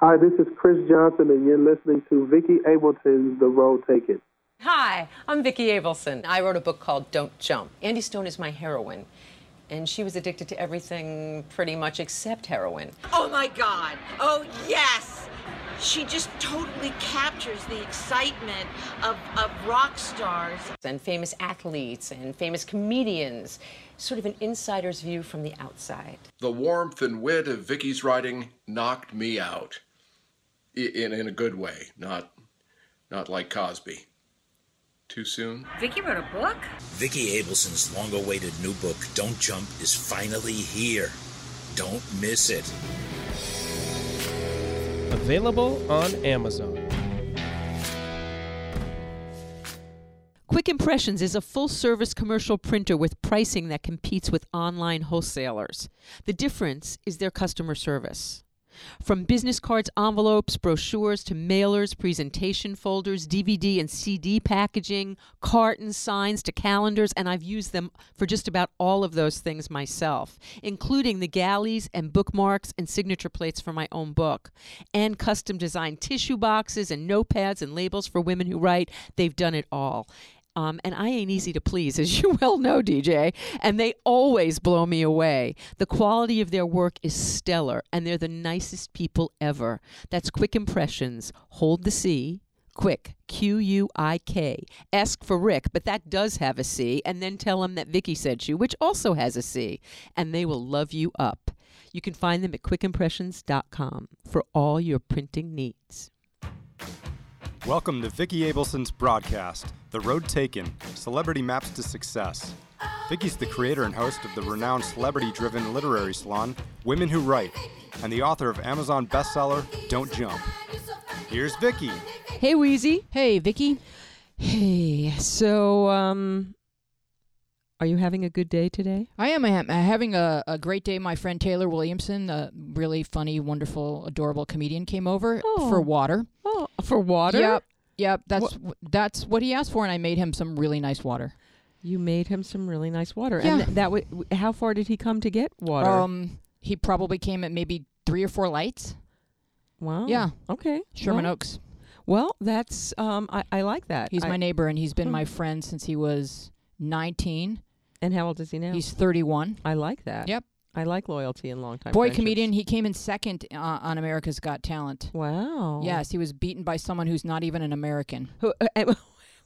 Hi, this is Chris Johnson, and you're listening to Vicki Abelson's The Road Taken. Hi, I'm Vicki Abelson. I wrote a book called Don't Jump. Andy Stone is my heroine, and she was addicted to everything pretty much except heroin. Oh, my God. Oh, yes. She just totally captures the excitement of rock stars. And famous athletes and famous comedians. Sort of an insider's view from the outside. The warmth and wit of Vicki's writing knocked me out. In a good way, not like Cosby. Too soon? Vicki wrote a book? Vicki Abelson's long-awaited new book, Don't Jump, is finally here. Don't miss it. Available on Amazon. Quick Impressions is a full-service commercial printer with pricing that competes with online wholesalers. The difference is their customer service. From business cards, envelopes, brochures, to mailers, presentation folders, DVD and CD packaging, carton signs, to calendars, and I've used them for just about all of those things myself, including the galleys and bookmarks and signature plates for my own book, and custom-designed tissue boxes and notepads and labels for Women Who Write. They've done it all. And I ain't easy to please, as you well know, DJ, and they always blow me away. The quality of their work is stellar, and they're the nicest people ever. That's Quick Impressions. Hold the C. Quick. Q-U-I-K. Ask for Rick, but that does have a C, and then tell them that Vicki sent you, which also has a C, and they will love you up. You can find them at QuickImpressions.com for all your printing needs. Welcome to Vicki Abelson's broadcast, The Road Taken, Celebrity Maps to Success. Vicki's the creator and host of the renowned celebrity-driven literary salon, Women Who Write, and the author of Amazon bestseller, Don't Jump. Here's Vicki. Hey, Wheezy. Hey, Vicki. Hey, so, are you having a good day today? I am. I'm having a great day. My friend Taylor Williamson, a really funny, wonderful, adorable comedian, came over for water. Oh, for water? Yep. That's what he asked for, and I made him some really nice water. You made him some really nice water. Yeah. And how far did he come to get water? He probably came at maybe 3 or 4 lights. Wow. Yeah. Okay. Sherman Oaks. Well, that's I like that. He's my neighbor, and he's been my friend since he was 19. And how old is he now? He's 31. I like that. Yep. I like loyalty and long-time friendships. Boy comedian. He came in second on America's Got Talent. Wow. Yes, he was beaten by someone who's not even an American. Who,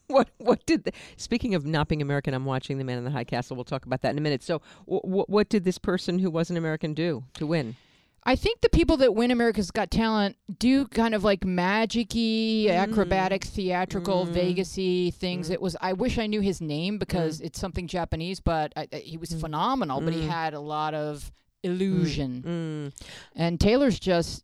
what did? Speaking of not being American, I'm watching The Man in the High Castle. We'll talk about that in a minute. So what did this person who wasn't American do to win? I think the people that win America's Got Talent do kind of like magic-y, acrobatic, theatrical, Vegas-y things. It was, I wish I knew his name because it's something Japanese, but he was phenomenal, but he had a lot of illusion. And Taylor's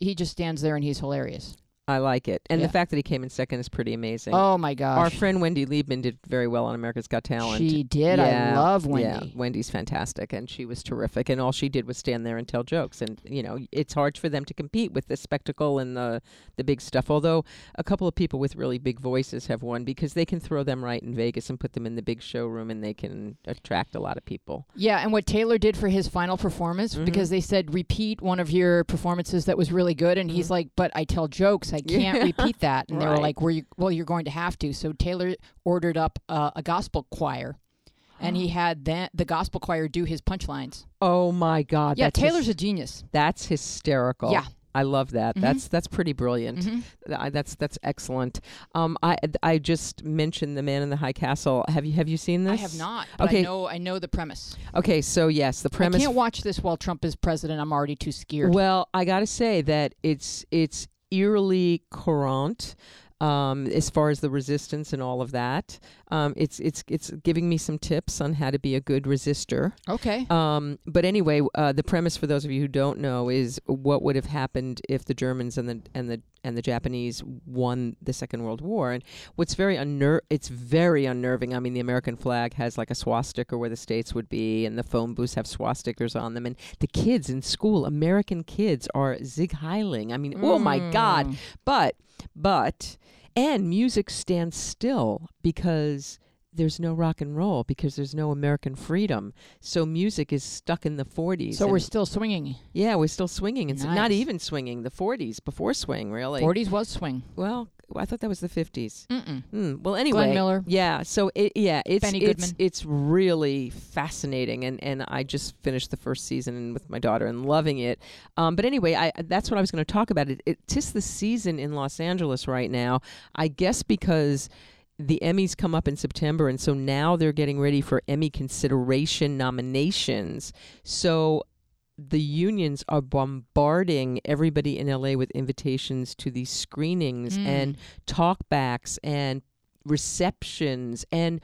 he just stands there and he's hilarious. I like it. And the fact that he came in second is pretty amazing. Oh, my gosh. Our friend Wendy Liebman did very well on America's Got Talent. She did. Yeah. I love Wendy. Yeah, Wendy's fantastic, and she was terrific. And all she did was stand there and tell jokes. And, you know, it's hard for them to compete with the spectacle and the big stuff, although a couple of people with really big voices have won because they can throw them right in Vegas and put them in the big showroom, and they can attract a lot of people. Yeah, and what Taylor did for his final performance, because they said, repeat one of your performances that was really good. And he's like, but I tell jokes. I can't repeat that. And they were like, well, you're going to have to. So Taylor ordered up a gospel choir, and he had the gospel choir do his punchlines. Oh, my God. Yeah, Taylor's a genius. That's hysterical. Yeah. I love that. That's pretty brilliant. That's excellent. I just mentioned The Man in the High Castle. Have you seen this? I have not. But okay. I know the premise. Okay, so yes, the premise. I can't watch this while Trump is president. I'm already too scared. Well, I got to say that it's eerily courant as far as the resistance and all of that. It's giving me some tips on how to be a good resistor. Okay. But anyway, the premise for those of you who don't know is what would have happened if the Germans and the Japanese won the Second World War. And what's it's very unnerving. I mean, the American flag has like a swastika where the states would be, and the phone booths have swastikas on them. And the kids in school, American kids, are zig heiling. I mean, oh my God. But and music stands still because there's no rock and roll because there's no American freedom. So music is stuck in the 40s. So we're still swinging. Yeah, we're still swinging. It's nice. Not even swinging, the 40s, before swing, really. 40s was swing. Well, I thought that was the 50s. Well, anyway. Glenn Miller. Yeah, so it's really fascinating. And I just finished the first season with my daughter and loving it. But anyway, that's what I was going to talk about. It's the season in Los Angeles right now, I guess because the Emmys come up in September, and so now they're getting ready for Emmy consideration nominations. So the unions are bombarding everybody in LA with invitations to these screenings and talkbacks and receptions. And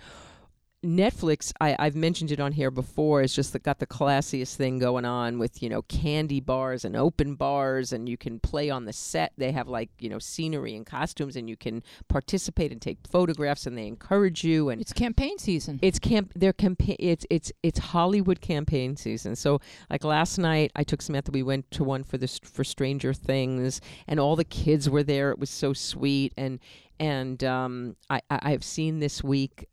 Netflix, I've mentioned it on here before, has just got the classiest thing going on with, candy bars and open bars, and you can play on the set. They have scenery and costumes, and you can participate and take photographs, and they encourage you. And it's campaign season. It's Hollywood campaign season. So last night, I took Samantha. We went to one for Stranger Things, and all the kids were there. It was so sweet. And I've seen this week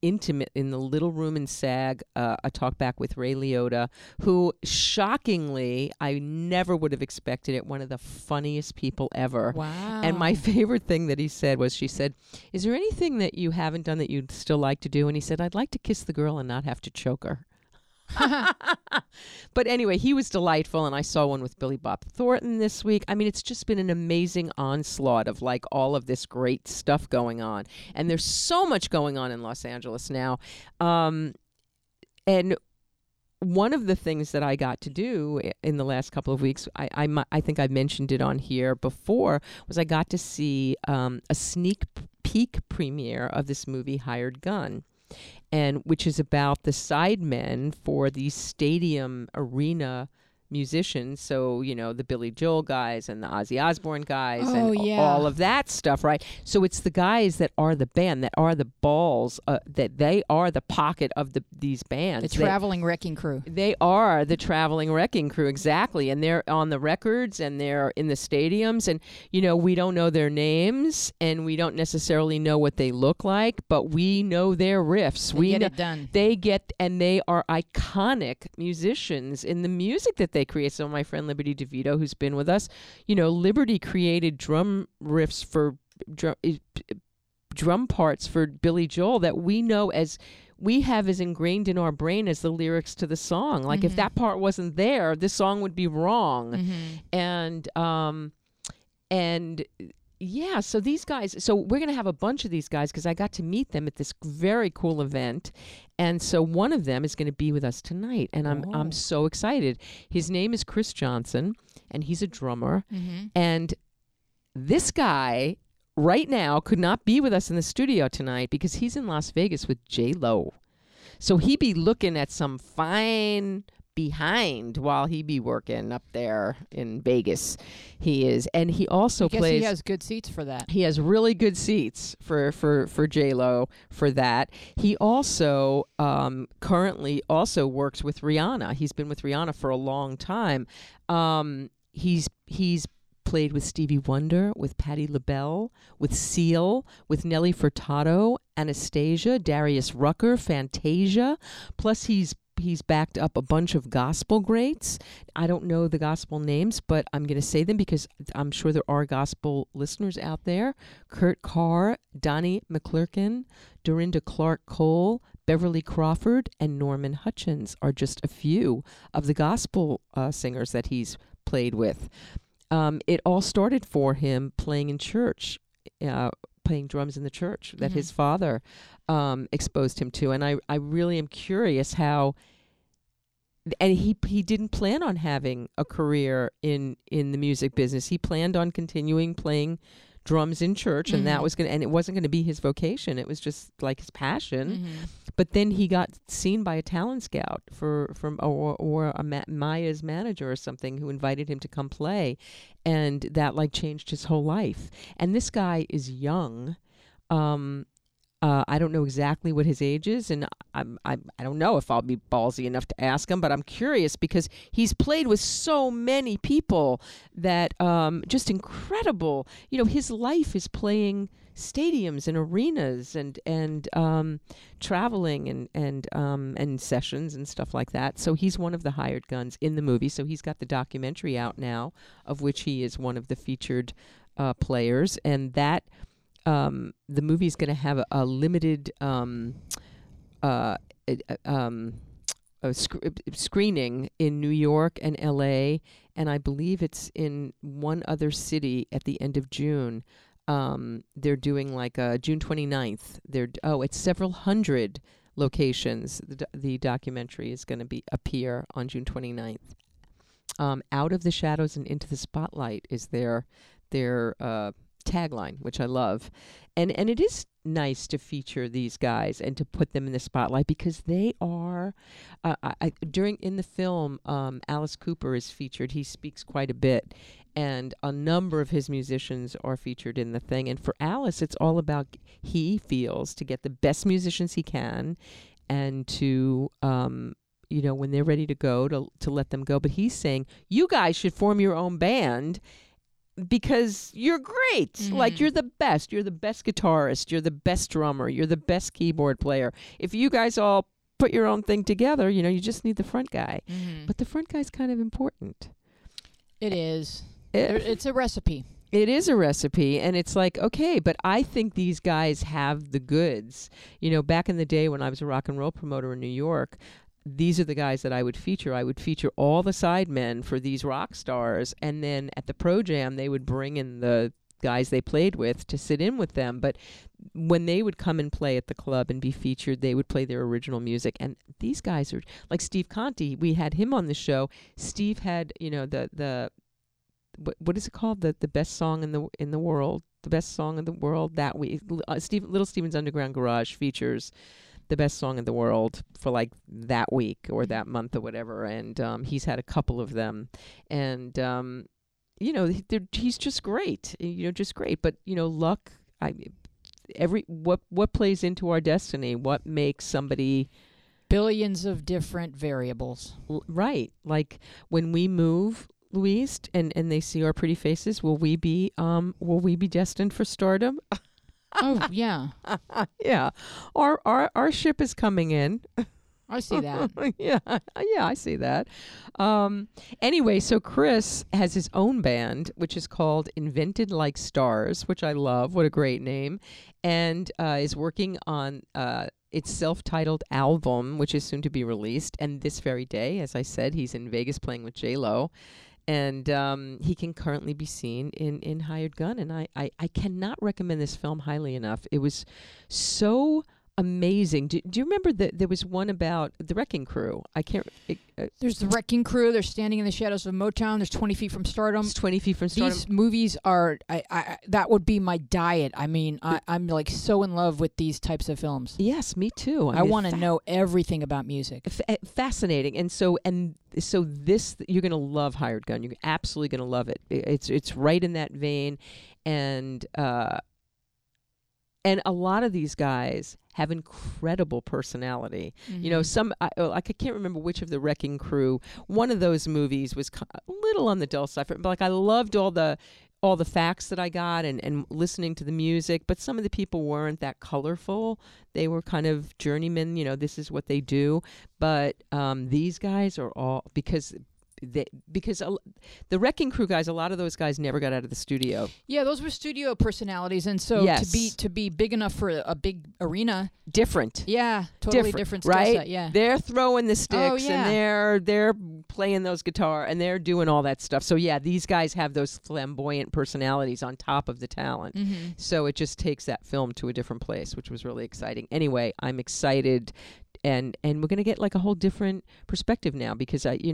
Intimate in the Little Room in SAG, a talk back with Ray Liotta, who shockingly, I never would have expected it, one of the funniest people ever. Wow. And my favorite thing that he said was, she said, "Is there anything that you haven't done that you'd still like to do?" And he said, "I'd like to kiss the girl and not have to choke her." But anyway, he was delightful, and I saw one with Billy Bob Thornton this week. I mean, it's just been an amazing onslaught of all of this great stuff going on, and there's so much going on in Los Angeles now. And one of the things that I got to do in the last couple of weeks, I think I mentioned it on here before, was I got to see a sneak peek premiere of this movie Hired Gun, and which is about the sidemen for these stadium arena musicians. So, the Billy Joel guys and the Ozzy Osbourne guys all of that stuff, right? So it's the guys that are the band, that are the balls, that they are the pocket of these bands. The traveling wrecking crew. They are the traveling wrecking crew, exactly. And they're on the records and they're in the stadiums. And, we don't know their names and we don't necessarily know what they look like, but we know their riffs. We get it done. They are iconic musicians in the music that they create. So my friend Liberty DeVito, who's been with us, Liberty created drum riffs for drum parts for Billy Joel that we know as ingrained in our brain as the lyrics to the song. Like if that part wasn't there, this song would be wrong. Yeah, so these guys, we're going to have a bunch of these guys because I got to meet them at this very cool event. And so one of them is going to be with us tonight. And I'm so excited. His name is Chris Johnson, and he's a drummer. And this guy right now could not be with us in the studio tonight because he's in Las Vegas with J-Lo. So he be looking at some fine behind while he be working up there in Vegas. He is, and he also plays. He has good seats for that. He has really good seats for J-Lo for that. He also currently also works with Rihanna. He's been with Rihanna for a long time. He's played with Stevie Wonder, with Patti LaBelle, with Seal, with Nelly Furtado, Anastasia, Darius Rucker, Fantasia. Plus He's backed up a bunch of gospel greats. I don't know the gospel names, but I'm going to say them because I'm sure there are gospel listeners out there. Kurt Carr, Donnie McClurkin, Dorinda Clark Cole, Beverly Crawford, and Norman Hutchins are just a few of the gospel singers that he's played with. It all started for him playing in church, playing drums in the church that his father exposed him to. And I really am curious how... And he didn't plan on having a career in the music business. He planned on continuing playing drums in church, and that was and it wasn't going to be his vocation. It was just his passion. But then he got seen by a talent scout or Mýa's manager or something, who invited him to come play, and that changed his whole life. And this guy is young. I don't know exactly what his age is, and I don't know if I'll be ballsy enough to ask him, but I'm curious because he's played with so many people that just incredible. You know, his life is playing stadiums and arenas and traveling and sessions and stuff like that. So he's one of the hired guns in the movie. So he's got the documentary out now, of which he is one of the featured players, and that. The movie's going to have a limited screening in New York and LA, and I believe it's in one other city at the end of June. They're doing like a June 29th. It's several hundred locations. The documentary is going to appear on June 29th. Out of the shadows and into the spotlight is their tagline, which I love, and it is nice to feature these guys and to put them in the spotlight because they are in the film Alice Cooper is featured. He speaks quite a bit, and a number of his musicians are featured in the thing, and for Alice it's all about he feels to get the best musicians he can and to when they're ready to go to let them go. But he's saying you guys should form your own band because you're great. Mm-hmm. Like, you're the best. You're the best guitarist. You're the best drummer. You're the best keyboard player. If you guys all put your own thing together, you just need the front guy. Mm-hmm. But the front guy's kind of important. It is. It's a recipe. It is a recipe, and it's like, okay, but I think these guys have the goods. Back in the day when I was a rock and roll promoter in New York, these are the guys that I would feature. I would feature all the side men for these rock stars, and then at the pro jam, they would bring in the guys they played with to sit in with them. But when they would come and play at the club and be featured, they would play their original music. And these guys are like Steve Conti. We had him on the show. Steve had, what is it called? The best song in the world, the best song in the world that week. Little Steven's Underground Garage features the best song in the world for like that week or that month or whatever. And he's had a couple of them, and he's just great, just great. But luck, what plays into our destiny, what makes somebody, billions of different variables, right? Like when we move, Louise, and they see our pretty faces, will we be destined for stardom? Oh, yeah. Yeah. Our ship is coming in. I see that. Yeah, I see that. Anyway, so Chris has his own band, which is called Invented Like Stars, which I love. What a great name. And is working on its self-titled album, which is soon to be released. And this very day, as I said, he's in Vegas playing with J-Lo. And he can currently be seen in Hired Gun. And I cannot recommend this film highly enough. It was so amazing. Do you remember that there was one about The Wrecking Crew? There's The Wrecking Crew. There's Standing in the Shadows of Motown. There's 20 Feet from Stardom. These movies are, that would be my diet. I mean, I'm like so in love with these types of films. Yes, me too. I want to know everything about music. Fascinating. And so this, you're going to love Hired Gun. You're absolutely going to love it. It's right in that vein. And a lot of these guys have incredible personality. Mm-hmm. I can't remember which of The Wrecking Crew. One of those movies was a little on the dull side, but like I loved all the facts that I got and listening to the music. But some of the people weren't that colorful. They were kind of journeymen. This is what they do. But these guys are all the Wrecking Crew guys, a lot of those guys never got out of the studio. Yeah, those were studio personalities, and so yes. to be big enough for a big arena, different. Yeah, totally different skill set. Yeah, they're throwing the sticks, oh, yeah. And they're playing those guitar, and they're doing all that stuff. So yeah, these guys have those flamboyant personalities on top of the talent. Mm-hmm. So it just takes that film to a different place, which was really exciting. Anyway, I'm excited. And we're going to get like a whole different perspective now because we've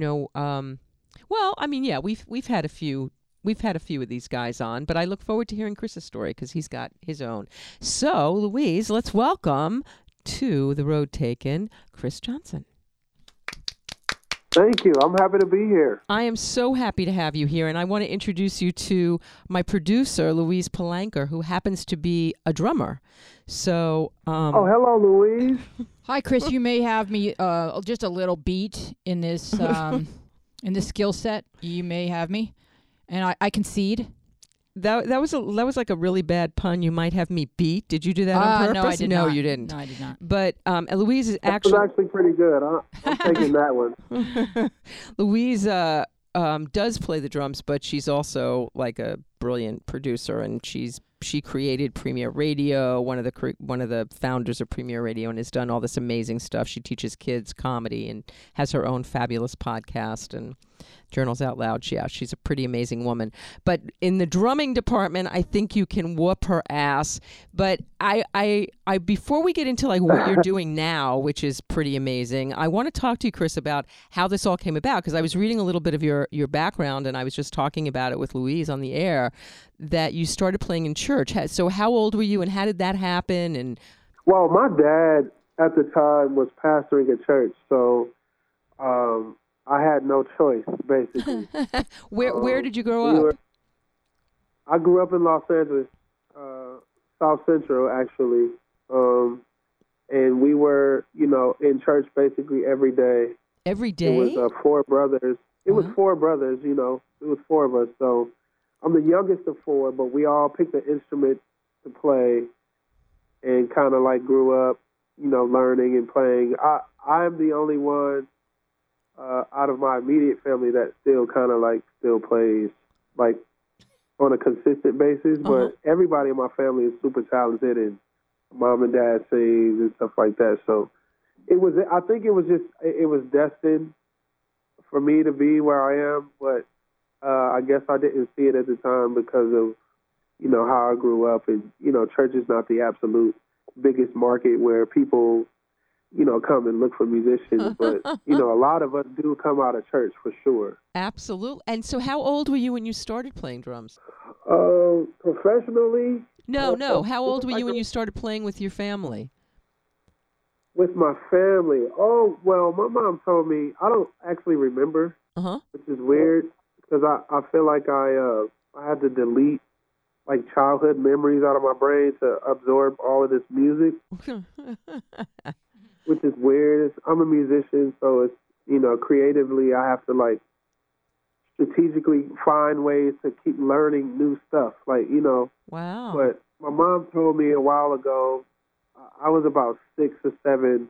had a few of these guys on, but I look forward to hearing Chris's story because he's got his own. So Louise, let's welcome to The Road Taken, Chris Johnson. Thank you. I'm happy to be here. I am so happy to have you here, and I want to introduce you to my producer, Louise Palanker, who happens to be a drummer. So, oh, hello, Louise. Hi, Chris. You may have me just a little beat in this skill set. You may have me, and I concede. That was like a really bad pun. You might have me beat. Did you do that on purpose? No, I did not. No, you didn't. No, I did not. But Louise is actually... That was actually pretty good. I'm taking that one. Louise does play the drums, but she's also like a brilliant producer, and she created Premiere Radio, one of the founders of Premiere Radio, and has done all this amazing stuff. She teaches kids comedy and has her own fabulous podcast and Journals Out Loud. Yeah, she's a pretty amazing woman. But in the drumming department, I think you can whoop her ass. But I before we get into like what you're doing now, which is pretty amazing, I want to talk to you, Chris, about how this all came about, because I was reading a little bit of your background, and I was just talking about it with Louise on the air, that you started playing in church. So how old were you, and how did that happen? And well, my dad at the time was pastoring a church, so I had no choice, basically. Where did you grow up? I grew up in Los Angeles, South Central, actually. And we were, in church basically every day. Every day? It was four brothers. It was four brothers, It was four of us. So I'm the youngest of four, but we all picked an instrument to play and kind of like grew up, learning and playing. I'm the only one out of my immediate family that still kind of like still plays like on a consistent basis, but everybody in my family is super talented, and mom and dad sings and stuff like that. So I think it was destined for me to be where I am, but I guess I didn't see it at the time because of how I grew up, and church is not the absolute biggest market where people come and look for musicians, but a lot of us do come out of church for sure. Absolutely. And so how old were you when you started playing drums? Professionally? No. How old were you when you started playing with your family? With my family? Oh, well, my mom told me, I don't actually remember, which is weird, because I feel like I had to delete like childhood memories out of my brain to absorb all of this music. Which is weird. I'm a musician, so it's, creatively I have to like strategically find ways to keep learning new stuff. Wow. But my mom told me a while ago, I was about 6 or 7,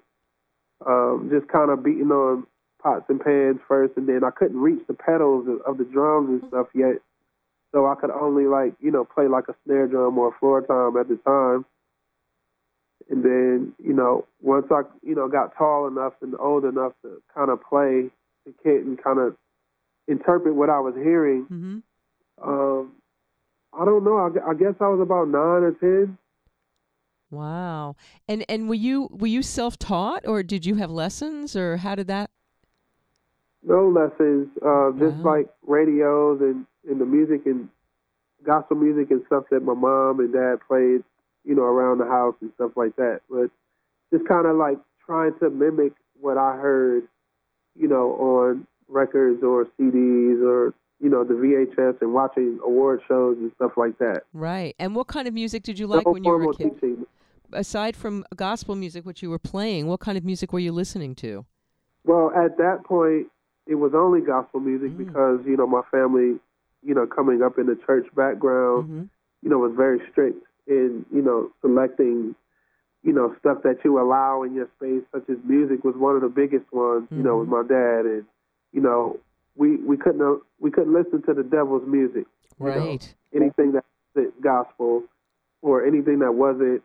just kind of beating on pots and pans first, and then I couldn't reach the pedals of the drums and stuff yet. So I could only like, play like a snare drum or a floor tom at the time. And then, once I, got tall enough and old enough to kind of play the kid and kind of interpret what I was hearing, I don't know. I guess I was about 9 or 10. Wow. And were you self-taught, or did you have lessons, or how did that? No lessons, just like radios and the music and gospel music and stuff that my mom and dad played, around the house and stuff like that. But just kind of like trying to mimic what I heard, on records or CDs or, the VHS, and watching award shows and stuff like that. Right. And what kind of music did you like when you were a kid? Teaching. Aside from gospel music, which you were playing, what kind of music were you listening to? Well, at that point, it was only gospel music because, my family, coming up in the church background, was very strict in, selecting, stuff that you allow in your space, such as music was one of the biggest ones, with my dad. And, we couldn't listen to the devil's music. Right. Anything that wasn't gospel or anything that wasn't,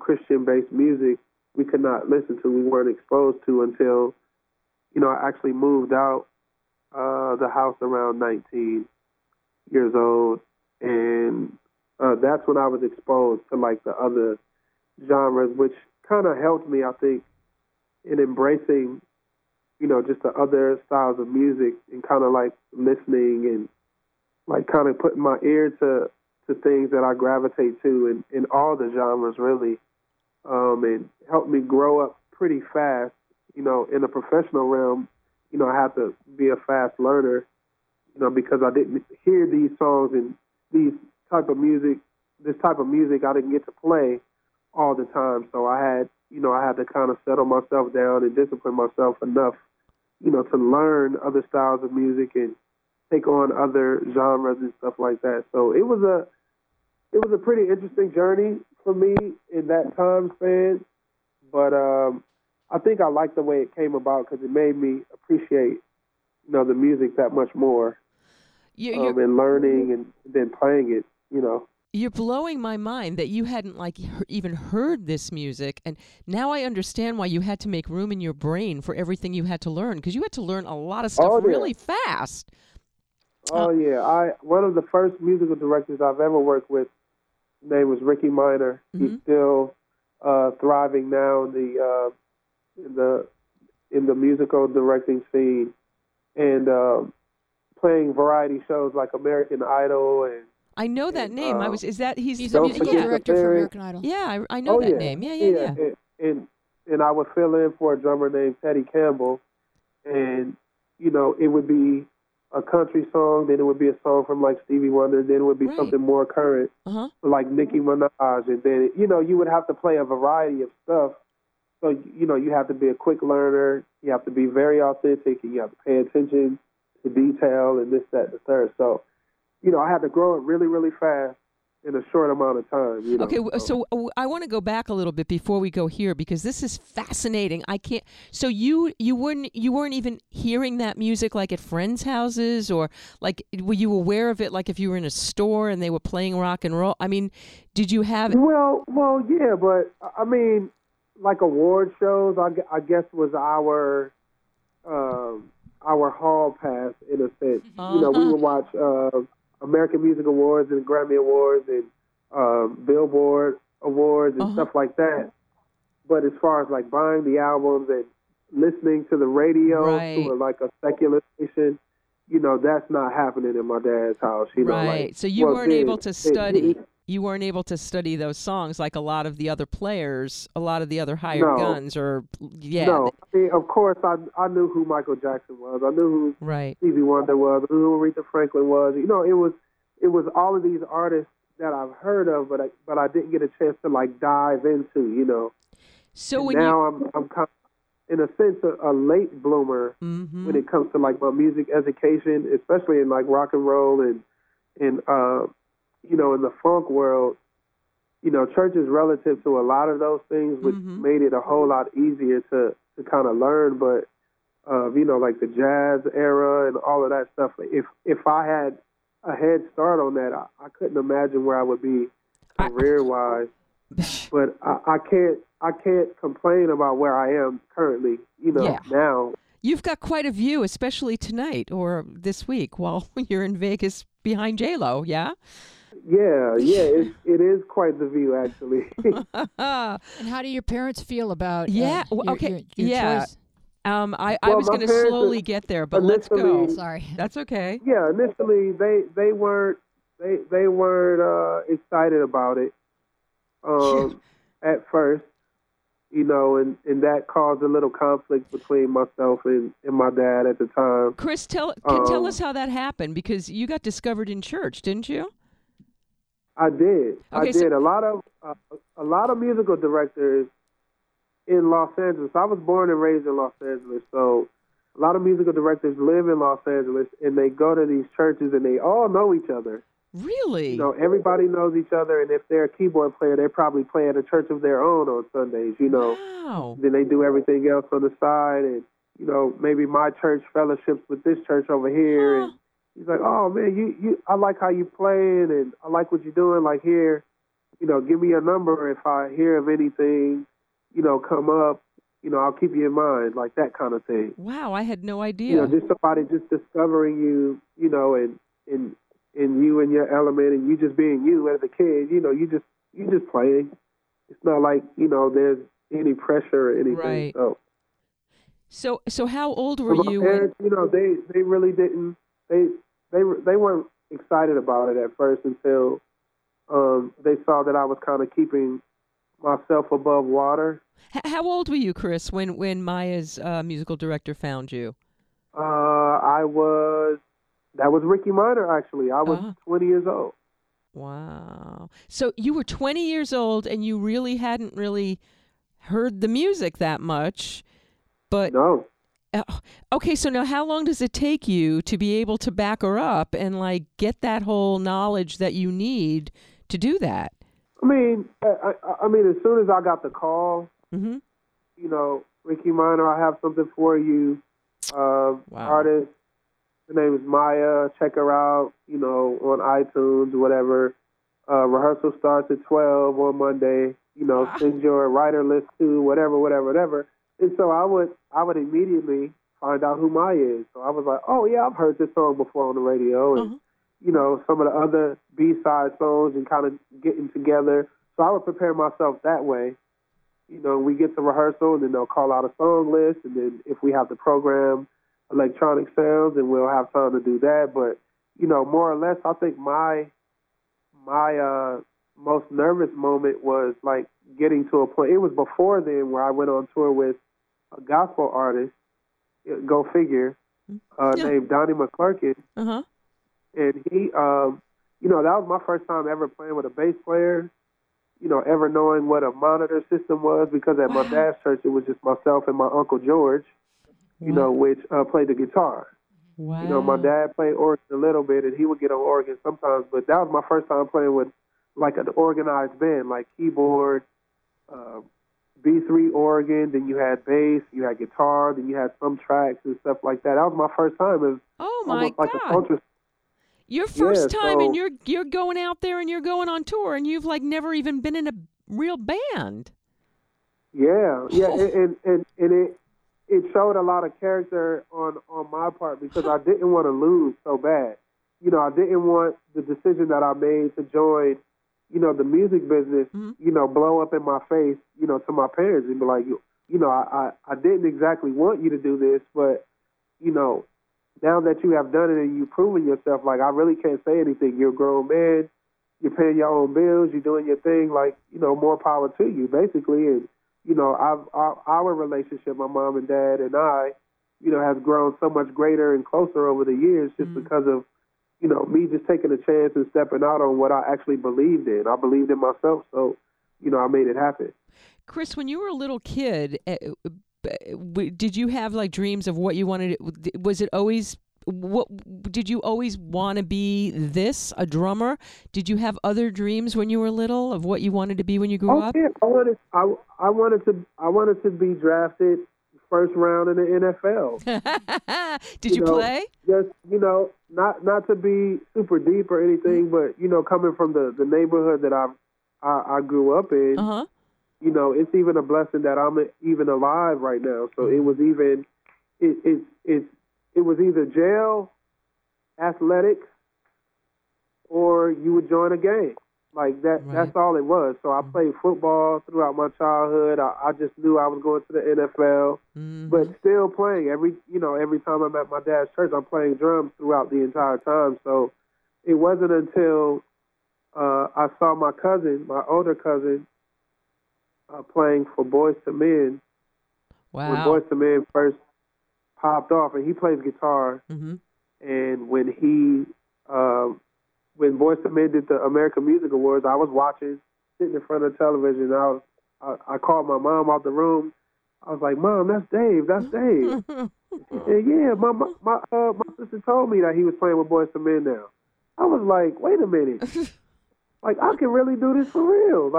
Christian-based music, we could not listen to. We weren't exposed to until, I actually moved out the house around 19 years old, and that's when I was exposed to like the other genres, which kind of helped me, I think, in embracing, just the other styles of music, and kind of like listening and like kind of putting my ear to things that I gravitate to in all the genres, really. It helped me grow up pretty fast, in the professional realm, you know, I have to be a fast learner, you know, because I didn't hear these songs and this type of music I didn't get to play all the time. So I had to kind of settle myself down and discipline myself enough, you know, to learn other styles of music and take on other genres and stuff like that. So it was a pretty interesting journey for me in that time span. But I think I liked the way it came about because it made me appreciate, you know, the music that much more. And learning and then playing it, you know. You're blowing my mind that you hadn't even heard this music, and now I understand why you had to make room in your brain for everything you had to learn, because you had to learn a lot of stuff really fast. Oh yeah, one of the first musical directors I've ever worked with, his name was Ricky Minor. Mm-hmm. He's still thriving now in the musical directing scene, and playing variety shows like American Idol and. I know that name. He's a music director for American Idol. Yeah, I know that name. Yeah. And I would fill in for a drummer named Teddy Campbell, and you know it would be a country song, then it would be a song from like Stevie Wonder, then it would be something more current like Nicki Minaj, and then you know you would have to play a variety of stuff. So you know you have to be a quick learner, you have to be very authentic, and you have to pay attention to detail and this, that, and the third. So. You know, I had to grow it really, really fast in a short amount of time. You know? Okay, so I want to go back a little bit before we go here because this is fascinating. I can't. So you weren't even hearing that music like at friends' houses or like were you aware of it like if you were in a store and they were playing rock and roll? I mean, did you have? Well, yeah, but I mean, like award shows, I guess was our hall pass in a sense. Uh-huh. You know, we would watch. American Music Awards and Grammy Awards and Billboard Awards and stuff like that. But as far as like buying the albums and listening to the radio to like a secular station, you know, that's not happening in my dad's house. You know, like, so you weren't able to study. You weren't able to study those songs like a lot of the other players, a lot of the other Hired Guns or, No, I mean, of course, I knew who Michael Jackson was. I knew who Stevie Wonder was. I knew who Aretha Franklin was. You know, it was all of these artists that I've heard of, but I didn't get a chance to, like, dive into, you know. So I'm kind of, in a sense, a late bloomer when it comes to, like, my music education, especially in, like, rock and roll and you know, in the funk world, you know, church is relative to a lot of those things, which made it a whole lot easier to kind of learn. But, you know, like the jazz era and all of that stuff, if I had a head start on that, I couldn't imagine where I would be career-wise. But I can't complain about where I am currently, you know, now. You've got quite a view, especially tonight or this week while you're in Vegas behind J-Lo, Yeah, it is quite the view, actually. And how do your parents feel about your choice? I was going to slowly get there, but let's go. Sorry, that's okay. Yeah, initially they weren't excited about it at first, you know, and that caused a little conflict between myself and my dad at the time. Chris, tell us how that happened because you got discovered in church, didn't you? I did. Okay, I did. So a lot of musical directors in Los Angeles. I was born and raised in Los Angeles, so a lot of musical directors live in Los Angeles, and they go to these churches, and they all know each other. Really? You know, everybody knows each other, and if they're a keyboard player, they probably play at a church of their own on Sundays, you know. Wow. Then they do everything else on the side, and, you know, maybe my church fellowships with this church over here, and he's like, oh, man, I like how you playing, and I like what you're doing. Like, here, you know, give me your number. If I hear of anything, you know, come up, you know, I'll keep you in mind, like that kind of thing. Wow, I had no idea. You know, just somebody just discovering you, you know, and you in your element and you just being you as a kid, you know, you just playing. It's not like, you know, there's any pressure or anything. Right. So how old were you? Parents, you know, they really didn't. They weren't excited about it at first until they saw that I was kind of keeping myself above water. How old were you, Chris, when Maya's musical director found you? That was Ricky Minor, actually. I was 20 years old. Wow. So you were 20 years old and you really hadn't really heard the music that much, but... No. Okay, so now how long does it take you to be able to back her up and, like, get that whole knowledge that you need to do that? I mean, as soon as I got the call, you know, Ricky Minor, I have something for you. Artist, her name is Mýa. Check her out, you know, on iTunes, whatever. Rehearsal starts at 12 on Monday. You know, send your writer list to whatever. And so I would immediately find out who Mýa is. So I was like, oh, yeah, I've heard this song before on the radio. And, you know, some of the other B-side songs and kind of getting together. So I would prepare myself that way. You know, we get to rehearsal and then they'll call out a song list. And then if we have the program, electronic sounds, then we'll have time to do that. But, you know, more or less, I think my most nervous moment was, like, getting to a point. It was before then where I went on tour with a gospel artist, go figure, named Donnie McClurkin. And he, you know, that was my first time ever playing with a bass player, you know, ever knowing what a monitor system was, because at my dad's church, it was just myself and my Uncle George, you know, which played the guitar. You know, my dad played organ a little bit, and he would get on organ sometimes, but that was my first time playing with, like, an organized band, like keyboard, B3 organ, then you had bass, you had guitar, then you had some tracks and stuff like that. That was my first time. It was like a concert. Your first time, so, and you're going out there and you're going on tour, and you've, like, never even been in a real band. And it showed a lot of character on my part, because I didn't want to lose so bad. You know, I didn't want the decision that I made to join, you know, the music business, you know, blow up in my face, you know, to my parents and be like, you know, I didn't exactly want you to do this, but, you know, now that you have done it and you've proven yourself, like, I really can't say anything. You're a grown man. You're paying your own bills. You're doing your thing. Like, you know, more power to you, basically. And, you know, our relationship, my mom and dad and I, you know, has grown so much greater and closer over the years, just because of, you know, me just taking a chance and stepping out on what I actually believed in. I believed in myself. So, you know, I made it happen. Chris, when you were a little kid, did you have, like, dreams of what you wanted? Was it always, did you always want to be this, a drummer? Did you have other dreams when you were little of what you wanted to be when you grew up? Yeah. I wanted to be drafted first round in the NFL. Did you play? Yes, you know, not to be super deep or anything, but, you know, coming from the neighborhood that I grew up in, you know, it's even a blessing that I'm even alive right now. So it was even, it was either jail, athletics, or you would join a gang. Like, that's all it was. So I played football throughout my childhood. I just knew I was going to the NFL, but still playing. Every time I'm at my dad's church, I'm playing drums throughout the entire time. So it wasn't until I saw my older cousin, playing for Boyz II Men. Wow. When Boyz II Men first popped off, and he plays guitar, and when he... When Boyz II Men did the American Music Awards, I was watching, sitting in front of the television. I called my mom out the room. I was like, "Mom, that's Dave. That's Dave." She said, "Yeah, my sister told me that he was playing with Boyz II Men now." I was like, "Wait a minute! Like, I can really do this for real.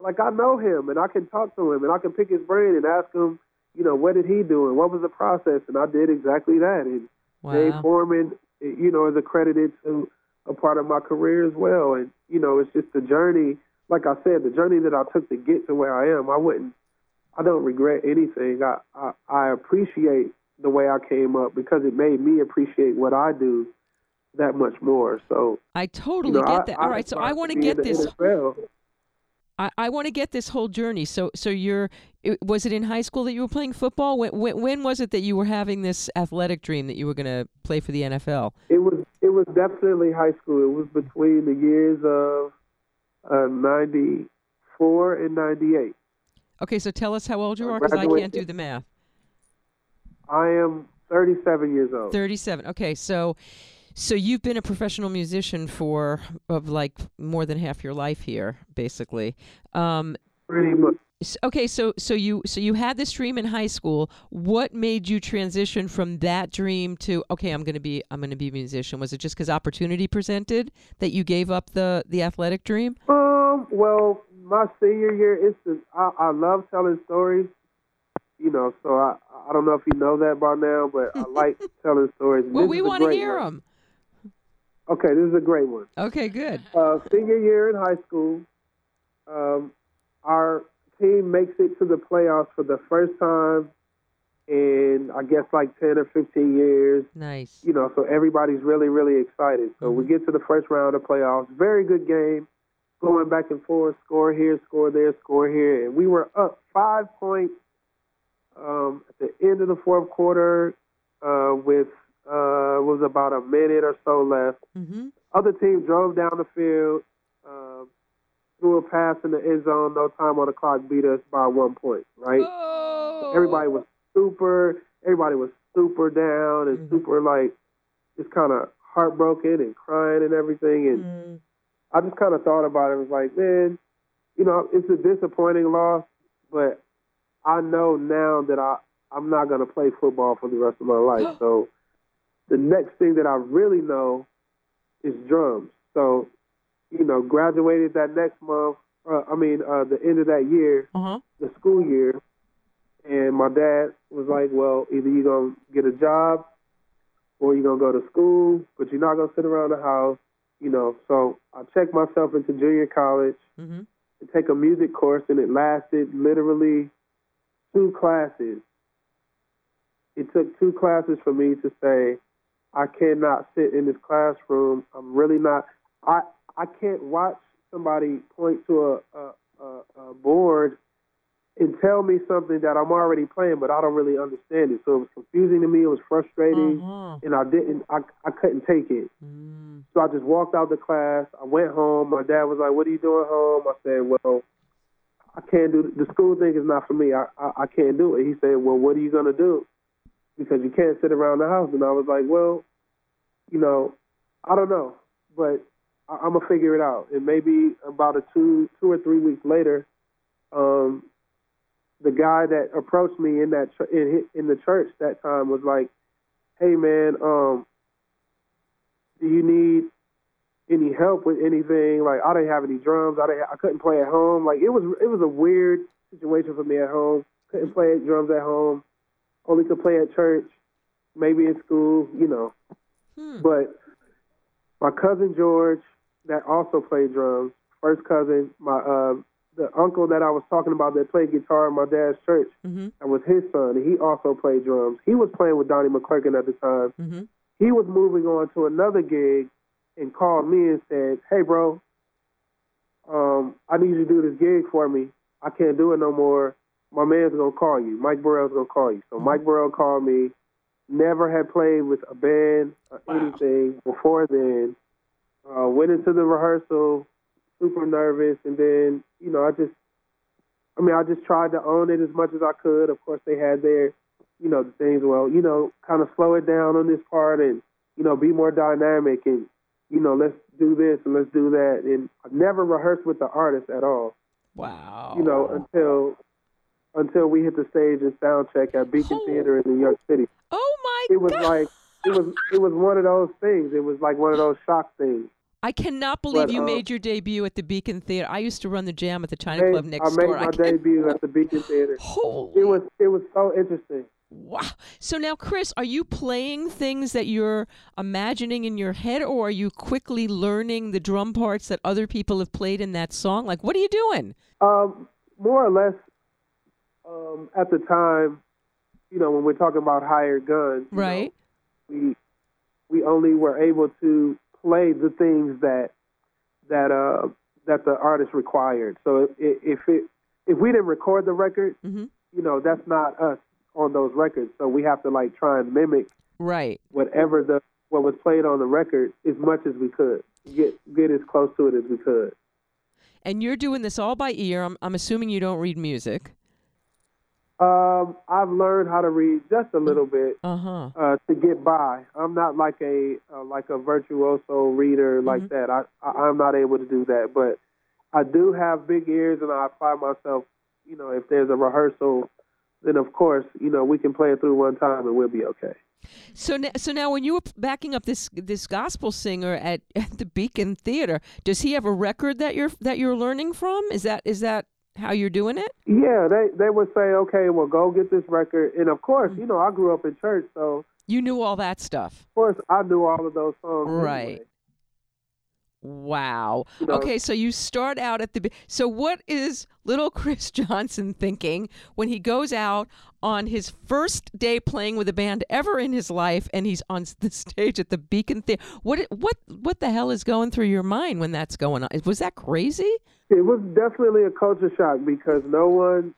Like I know him, and I can talk to him, and I can pick his brain and ask him, you know, what did he do and what was the process?" And I did exactly that. And Dave Foreman, you know, is accredited to a part of my career as well. And, you know, it's just the journey, like I said, the journey that I took to get to where I am. I don't regret anything. I appreciate the way I came up, because it made me appreciate what I do that much more. So I totally get that. All right. So I want to get this. I want to get this whole journey. So was it in high school that you were playing football? When was it that you were having this athletic dream that you were going to play for the NFL? It was definitely high school. It was between the years of 94 and 98. Okay, so tell us how old you are, because I can't do the math. I am 37 years old. 37. Okay, so you've been a professional musician for like more than half your life here, basically. Pretty much. Okay, so you had this dream in high school. What made you transition from that dream to, okay, I'm going to be a musician? Was it just because opportunity presented that you gave up the athletic dream? Well, my senior year, it's just, I love telling stories, you know. So I don't know if you know that by now, but I like telling stories. Well, we want to hear them. Okay, this is a great one. Okay, good. Senior year in high school, our team makes it to the playoffs for the first time in, I guess, like 10 or 15 years. Nice. You know, so everybody's really, really excited. So we get to the first round of playoffs. Very good game. Going back and forth, score here, score there, score here. And we were up 5 points at the end of the fourth quarter with was about a minute or so left. Mm-hmm. Other team drove down the field, threw a pass in the end zone, no time on the clock, beat us by 1 point, right? Oh. Everybody was super down and super, like, just kind of heartbroken and crying and everything. And I just kind of thought about it. I was like, man, you know, it's a disappointing loss, but I know now that I'm not going to play football for the rest of my life. So the next thing that I really know is drums. So, you know, graduated that next month, the end of that year, the school year, and my dad was like, well, either you're going to get a job or you're going to go to school, but you're not going to sit around the house, you know. So I checked myself into junior college to take a music course, and it lasted literally 2 classes. It took 2 classes for me to say, I cannot sit in this classroom. I'm really not. I can't watch somebody point to a board and tell me something that I'm already playing, but I don't really understand it. So it was confusing to me. It was frustrating, and I couldn't take it. So I just walked out the class. I went home. My dad was like, "What are you doing home?" I said, "Well, I can't do the school thing. Is not for me. I can't do it." He said, "Well, what are you gonna do? Because you can't sit around the house." And I was like, "Well, you know, I don't know, but I'm gonna figure it out." And maybe about a two or three weeks later, the guy that approached me in the church that time was like, "Hey man, do you need any help with anything?" Like, I didn't have any drums. I couldn't play at home. Like, it was a weird situation for me at home. Couldn't play drums at home. Only could play at church, maybe in school, you know. But my cousin George, that also played drums, first cousin, the uncle that I was talking about that played guitar in my dad's church, that was his son, and he also played drums. He was playing with Donnie McClurkin at the time. He was moving on to another gig and called me and said, "Hey, bro, I need you to do this gig for me. I can't do it no more. My man's going to call you. Mike Burrell's going to call you." So Mike Burrell called me. Never had played with a band or anything before then. Went into the rehearsal, super nervous, and then, you know, I just tried to own it as much as I could. Of course, they had their, you know, things, well, you know, kind of slow it down on this part and, you know, be more dynamic and, you know, let's do this and let's do that. And I've never rehearsed with the artist at all. Wow. You know, until we hit the stage and sound check at Beacon Theater in New York City. Oh my God! It was one of those things. It was like one of those shock things. I cannot believe you made your debut at the Beacon Theater. I used to run the jam at the China Club next door. I made my debut at the Beacon Theater. Holy! It was so interesting. Wow! So now, Chris, are you playing things that you're imagining in your head, or are you quickly learning the drum parts that other people have played in that song? Like, what are you doing? More or less. At the time, you know, when we're talking about Hired Gun, right? Know, we only were able to play the things that the artist required. So if we didn't record the record, you know, that's not us on those records. So we have to like try and mimic whatever what was played on the record as much as we could, get as close to it as we could. And you're doing this all by ear. I'm assuming you don't read music. I've learned how to read just a little bit to get by. I'm not like a virtuoso reader like that. I'm not able to do that, but I do have big ears, and I apply myself. You know, if there's a rehearsal, then of course, you know, we can play it through one time and we'll be okay. So now, when you were backing up this gospel singer at the Beacon Theater, does he have a record that you're learning from? Is that how you're doing it? Yeah, they would say, okay, well, go get this record, and of course, you know, I grew up in church, so you knew all that stuff. Of course, I knew all of those songs. Right. Anyway. Wow. You know, okay, so you start out at the... So what is little Chris Johnson thinking when he goes out on his first day playing with a band ever in his life, and he's on the stage at the Beacon Theater? What the hell is going through your mind when that's going on? Was that crazy? It was definitely a culture shock because no one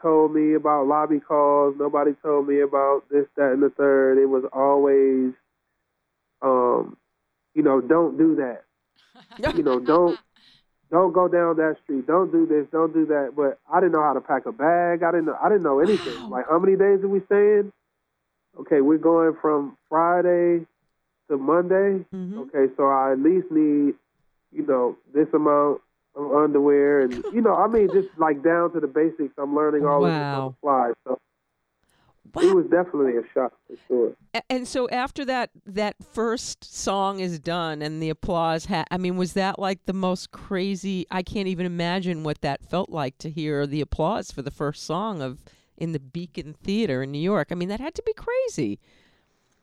told me about lobby calls. Nobody told me about this, that, and the third. It was always... you know, don't do that. You know, don't go down that street. Don't do this. Don't do that. But I didn't know how to pack a bag. I didn't know anything. Wow. Like, how many days are we staying? Okay, we're going from Friday to Monday. Mm-hmm. Okay, so I at least need, you know, this amount of underwear, and you know, I mean, just like down to the basics. I'm learning all this on the fly. So. Wow. It was definitely a shock, for sure. And so after that first song is done and the applause, was that like the most crazy? I can't even imagine what that felt like to hear the applause for the first song in the Beacon Theater in New York. I mean, that had to be crazy.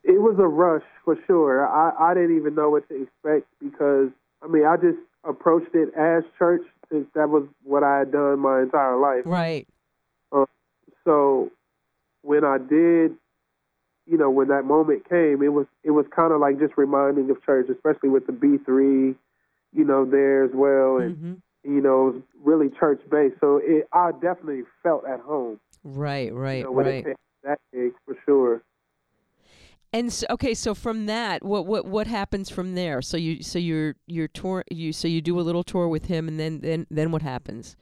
It was a rush, for sure. I didn't even know what to expect because, I mean, I just approached it as church since that was what I had done my entire life. Right. So... when I did, you know, when that moment came, it was kind of like just reminding of church, especially with the B3, you know, there as well. And, you know, it was really church-based. So I definitely felt at home. Right, you know, right. That gig, for sure. And so, okay, so from that, what happens from there? So you do a little tour with him, and then what happens?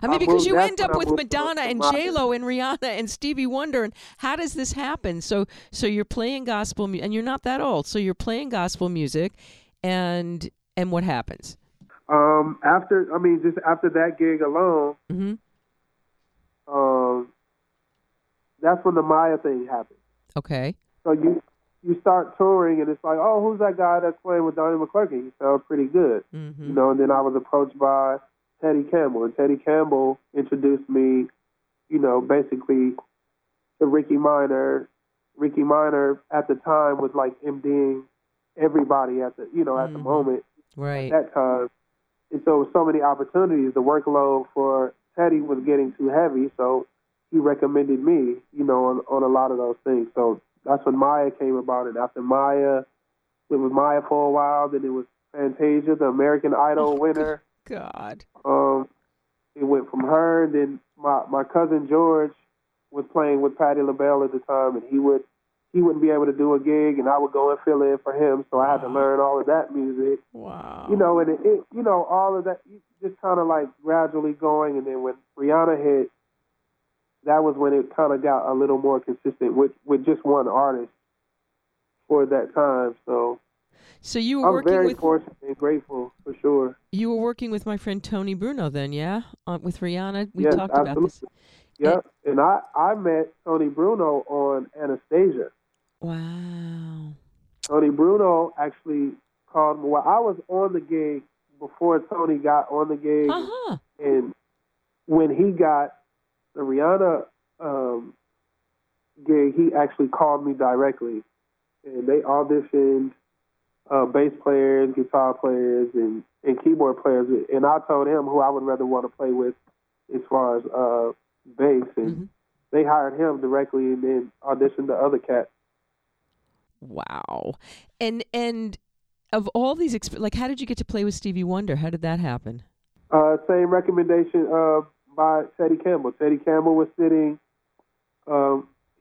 I mean, because you end up with Madonna and J-Lo and Rihanna and Stevie Wonder, and how does this happen? So you're playing gospel music, and you're not that old, so you're playing gospel music, and what happens? After that gig alone, that's when the Mýa thing happened. Okay. So you start touring, and it's like, oh, who's that guy that's playing with Donnie McClurkin? He sounds pretty good, you know. And then I was approached by Teddy Campbell, and Teddy Campbell introduced me, you know, basically to Ricky Minor. Ricky Minor at the time was like MDing everybody at the moment. Right. At that time. And so with so many opportunities, the workload for Teddy was getting too heavy, so he recommended me, you know, on a lot of those things. So that's when Mýa came about, and after Mýa, it was Mýa for a while, then it was Fantasia, the American Idol winner. God. It went from her, and then my cousin George was playing with Patti LaBelle at the time, and he wouldn't be able to do a gig, and I would go and fill in for him. So I had to learn all of that music. Wow. You know, and it you know, all of that, just kind of like gradually going, and then when Rihanna hit, that was when it kind of got a little more consistent with just one artist for that time. So you were I'm very fortunate and grateful, for sure. You were working with my friend Tony Bruno then, yeah? With Rihanna? Yes, talked absolutely. About this. Yep, and I met Tony Bruno on Anastasia. Wow. Tony Bruno actually called me. Well, I was on the gig before Tony got on the gig. Uh-huh. And when he got the Rihanna gig, he actually called me directly. And they auditioned. Bass players, guitar players, and keyboard players. And I told him who I would rather want to play with as far as bass. And they hired him directly and then auditioned the other cat. Wow. And of all these experiences, like how did you get to play with Stevie Wonder? How did that happen? Same recommendation by Teddy Campbell. Teddy Campbell was sitting.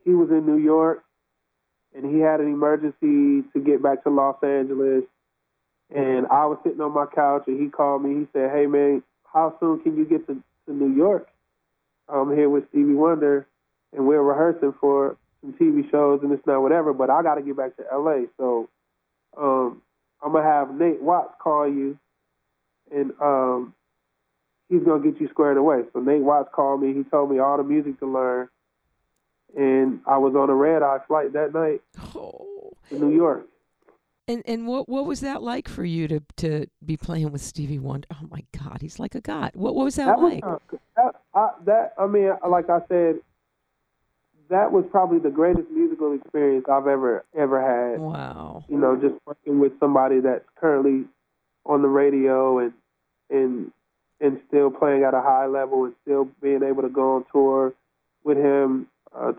He was in New York. And he had an emergency to get back to Los Angeles. And I was sitting on my couch, and he called me. He said, hey, man, how soon can you get to New York? I'm here with Stevie Wonder, and we're rehearsing for some TV shows and it's not whatever, but I got to get back to L.A., so I'm going to have Nate Watts call you, and he's going to get you squared away. So Nate Watts called me. He told me all the music to learn, and I was on a red-eye flight that night to New York. And what was that like for you to be playing with Stevie Wonder? Oh my God, he's like a god. What was that like? Like I said, that was probably the greatest musical experience I've ever had. Wow. You know, just working with somebody that's currently on the radio and still playing at a high level and still being able to go on tour with him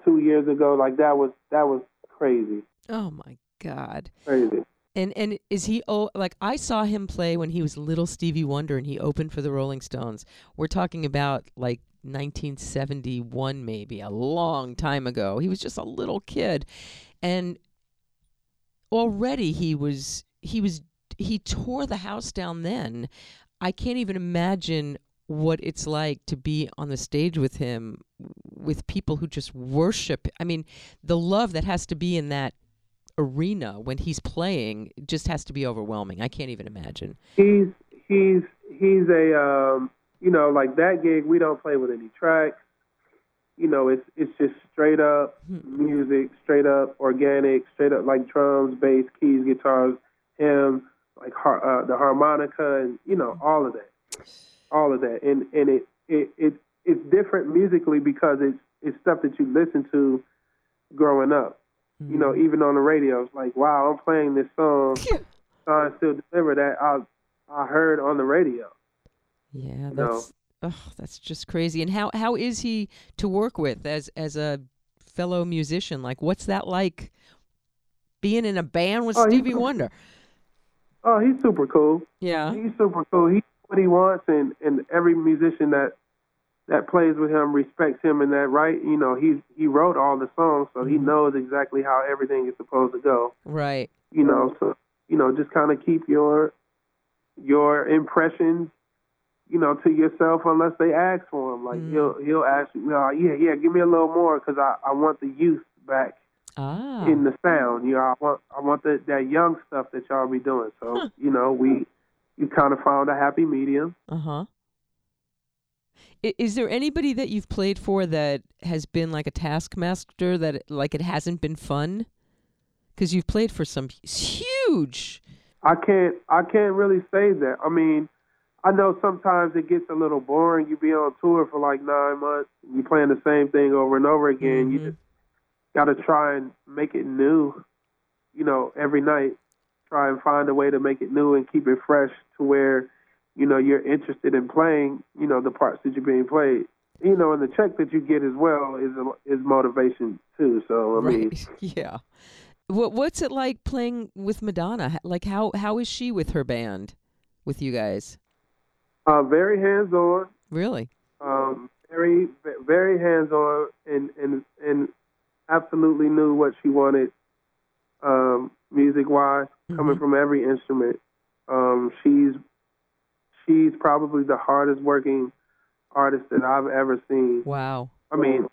2 years ago, like that was crazy. Oh my God. Crazy. And is he, like I saw him play when he was little Stevie Wonder and he opened for the Rolling Stones. We're talking about like 1971 maybe, a long time ago. He was just a little kid. And already he tore the house down then. I can't even imagine what it's like to be on the stage with him, with people who just worship. I mean, the love that has to be in that arena when he's playing just has to be overwhelming. I can't even imagine. He's a you know, like that gig, we don't play with any tracks. You know, it's just straight up music, straight up organic, straight up like drums, bass, keys, guitars, him, like the harmonica, and you know, all of that. And it's different musically because it's stuff that you listen to growing up. You know, even on the radio, it's like, wow, I'm playing this song. I still deliver that I heard on the radio. Yeah, that's just crazy. And how is he to work with as a fellow musician? Like, what's that like being in a band with Stevie Wonder? Oh, he's super cool. Yeah, he's super cool. He knows what he wants, and every musician that plays with him respects him in that, right? You know, he wrote all the songs, so he knows exactly how everything is supposed to go. Right. You know, so, you know, just kind of keep your impressions, you know, to yourself unless they ask for him. Like, he'll ask you, oh, yeah, give me a little more because I want the youth back in the sound. You know, I want that young stuff that y'all be doing. So, you know, you kind of found a happy medium. Uh-huh. Is there anybody that you've played for that has been like a taskmaster, that like it hasn't been fun? Because you've played for some huge. I can't really say that. I mean, I know sometimes it gets a little boring. You be on tour for like 9 months, and you playing the same thing over and over again. You just got to try and make it new. You know, every night, try and find a way to make it new and keep it fresh to where, you know, you're interested in playing, you know, the parts that you're being played. You know, and the check that you get as well is motivation too. So, I mean. Yeah. What's it like playing with Madonna? Like, how is she with her band, with you guys? Very hands-on. Really? Very, very hands-on and absolutely knew what she wanted music-wise, coming from every instrument. She's probably the hardest working artist that I've ever seen. Wow. I mean,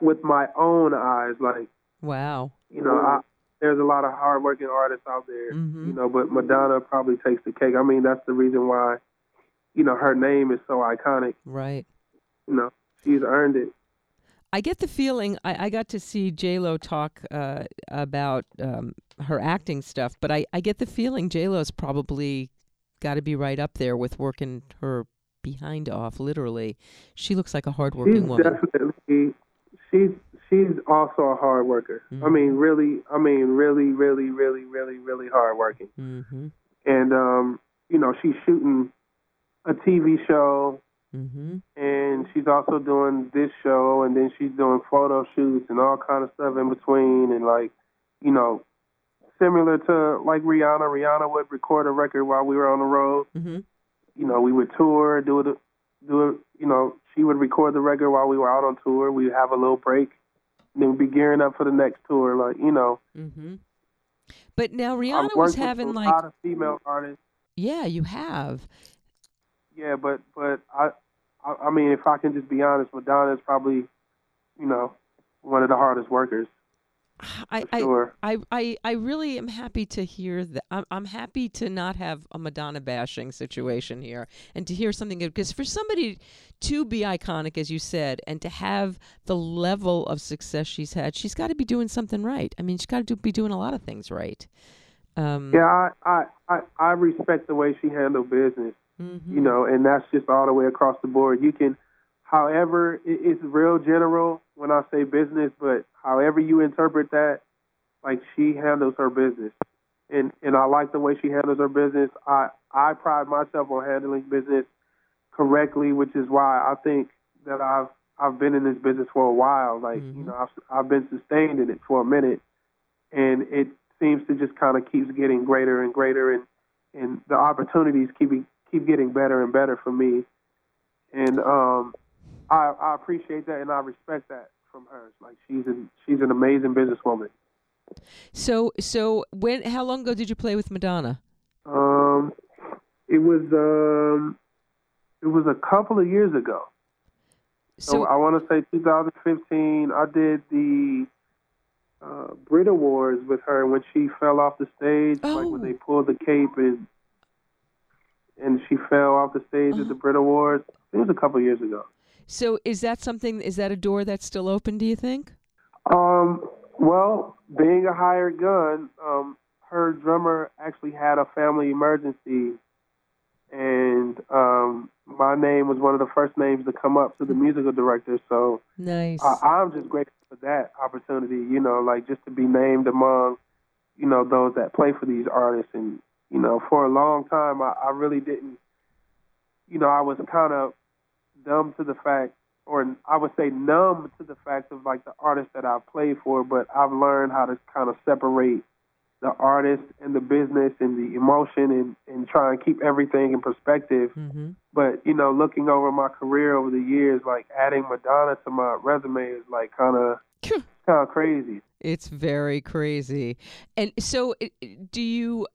with my own eyes, like, wow. You know, there's a lot of hardworking artists out there, you know, but Madonna probably takes the cake. I mean, that's the reason why, you know, her name is so iconic. Right. You know, she's earned it. I get the feeling, I got to see J-Lo talk about her acting stuff, but I get the feeling J-Lo's probably got to be right up there with working her behind off, literally. She looks like a hardworking woman. Definitely, she's also a hard worker. I mean, really hardworking. And you know, she's shooting a TV show, and she's also doing this show, and then she's doing photo shoots and all kind of stuff in between, and like, you know. Similar to like Rihanna. Rihanna would record a record while we were on the road. You know, we would tour, do it. You know, she would record the record while we were out on tour. We'd have a little break, and then we'd be gearing up for the next tour. Like, you know. But now Rihanna was having like a lot of female artists. Yeah, you have. Yeah, but I I mean, if I can just be honest, Madonna is probably, you know, one of the hardest workers. Sure. I really am happy to hear that. I'm happy to not have a Madonna bashing situation here, and to hear something good, because for somebody to be iconic, as you said, and to have the level of success she's had, she's got to be doing something right. I mean, she's got to be doing a lot of things right. I respect the way she handled business, you know, and that's just all the way across the board. You can, however, it's real general when I say business, but however you interpret that, like, she handles her business. And I like the way she handles her business. I pride myself on handling business correctly, which is why I think that I've been in this business for a while. Like, you know, I've been sustained in it for a minute. And it seems to just kind of keeps getting greater and greater. And the opportunities keep getting better and better for me. And I appreciate that, and I respect that from her. Like, she's an amazing businesswoman. So how long ago did you play with Madonna? It was a couple of years ago. So I want to say 2015. I did the Brit Awards with her when she fell off the stage, like when they pulled the cape and she fell off the stage at the Brit Awards. It was a couple of years ago. So is that something, is that a door that's still open, do you think? Well, being a Hired Gun, her drummer actually had a family emergency, and my name was one of the first names to come up to the musical director, so nice. I'm just grateful for that opportunity, you know, like, just to be named among, you know, those that play for these artists. And, you know, for a long time, I really didn't, you know, I was kind of dumb to the fact, or I would say numb to the fact of, like, the artists that I've played for, but I've learned how to kind of separate the artist and the business and the emotion and try and keep everything in perspective. But, you know, looking over my career over the years, like, adding Madonna to my resume is, like, kind of crazy. It's very crazy. And so do you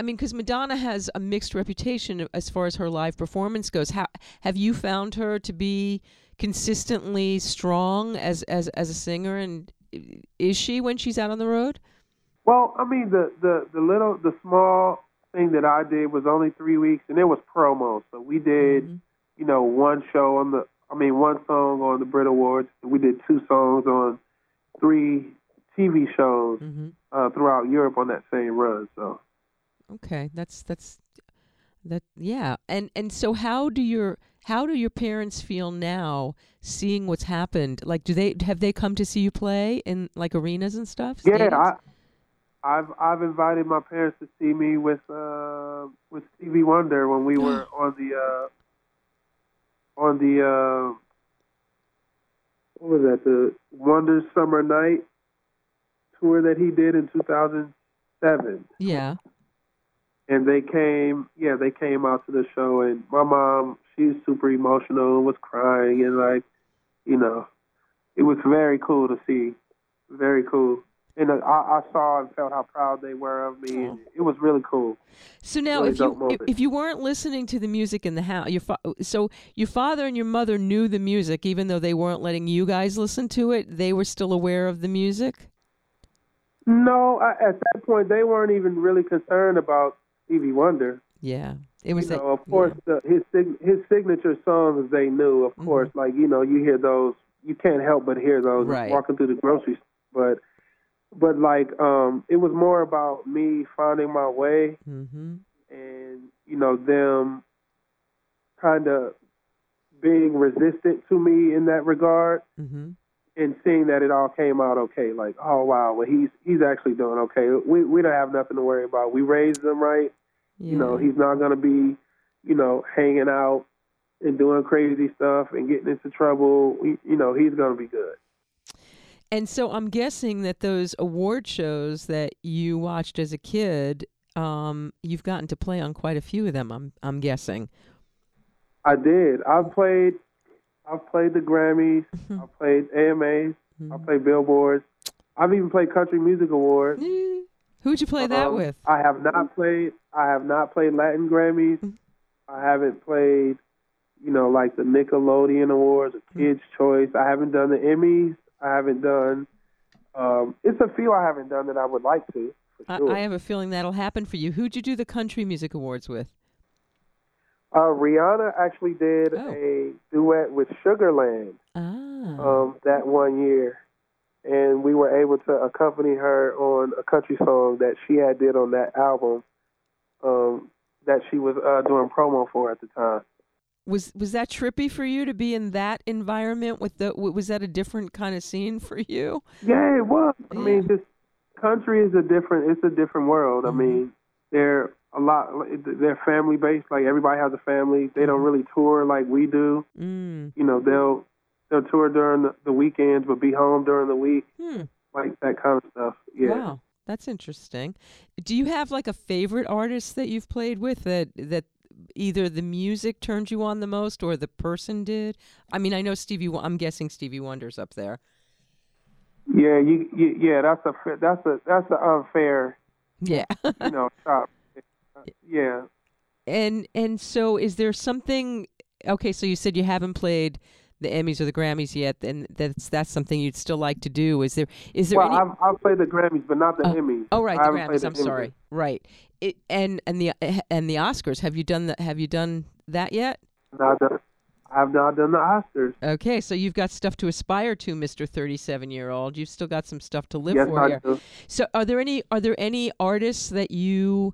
I mean, because Madonna has a mixed reputation as far as her live performance goes. How have you found her to be consistently strong as a singer? And is she when she's out on the road? Well, I mean, the small thing that I did was only 3 weeks, and it was promo. So we did, you know, one song on the Brit Awards, and we did 2 songs on 3 TV shows throughout Europe on that same run. So. Okay, that's yeah. And so how do your parents feel now seeing what's happened? Like, have they come to see you play in, like, arenas and stuff? Yeah, I've invited my parents to see me with Stevie Wonder when we were on the what was that, the Wonder Summer Night tour that he did in 2007. Yeah. And they came out to the show, and my mom, she's super emotional and was crying, and, like, you know, it was very cool to see, very cool. And I saw and felt how proud they were of me, and it was really cool. So now, really, if you weren't listening to the music in the house, so your father and your mother knew the music, even though they weren't letting you guys listen to it, they were still aware of the music? No, at that point, they weren't even really concerned about Stevie Wonder. Yeah, it was. You know, of course, his signature songs they knew. Of course, like, you know, you hear those, you can't help but hear those walking through the grocery store. But like, it was more about me finding my way, and, you know, them kind of being resistant to me in that regard, and seeing that it all came out okay. Like, oh wow, well, he's actually doing okay. We don't have nothing to worry about. We raised him right. Yeah. You know, he's not going to be, you know, hanging out and doing crazy stuff and getting into trouble. You know, he's going to be good. And so I'm guessing that those award shows that you watched as a kid, you've gotten to play on quite a few of them, I'm guessing. I did. I've played the Grammys. I've played AMAs. I've played Billboards. I've even played Country Music Awards. Who'd you play that with? I have not played Latin Grammys. I haven't played you know, like the Nickelodeon Awards or Kids' Choice. I haven't done the Emmys. I haven't done. It's a few I haven't done that I would like to. For sure. I have a feeling that'll happen for you. Who'd you do the Country Music Awards with? Rihanna actually did a duet with Sugarland that one year, and we were able to accompany her on a country song that she had did on that album that she was doing promo for at the time. Was that trippy for you to be in that environment? Was that a different kind of scene for you? Yeah, it was. Yeah. I mean, just country is a different world. Mm-hmm. I mean, they're family based. Like everybody has a family. They don't really tour like we do. Mm. You know, they'll tour during the weekends, but be home during the week. Mm. Like that kind of stuff. Yeah. Wow, that's interesting. Do you have like a favorite artist that you've played with that either the music turned you on the most or the person did? I mean, I know I'm guessing Stevie Wonder's up there. Yeah, that's an unfair. Yeah. You know, shot. Yeah. And so is there something, okay, so you said you haven't played the Emmys or the Grammys yet, and that's something you'd still like to do. Well, I've played the Grammys, but not the Emmys. Oh, right, the Grammys. I'm sorry. Right. And the Oscars. Have you done that yet? I've not done the Oscars. Okay, so you've got stuff to aspire to, Mr. 37-year-old. You've still got some stuff to live for here. Do. So are there any artists that you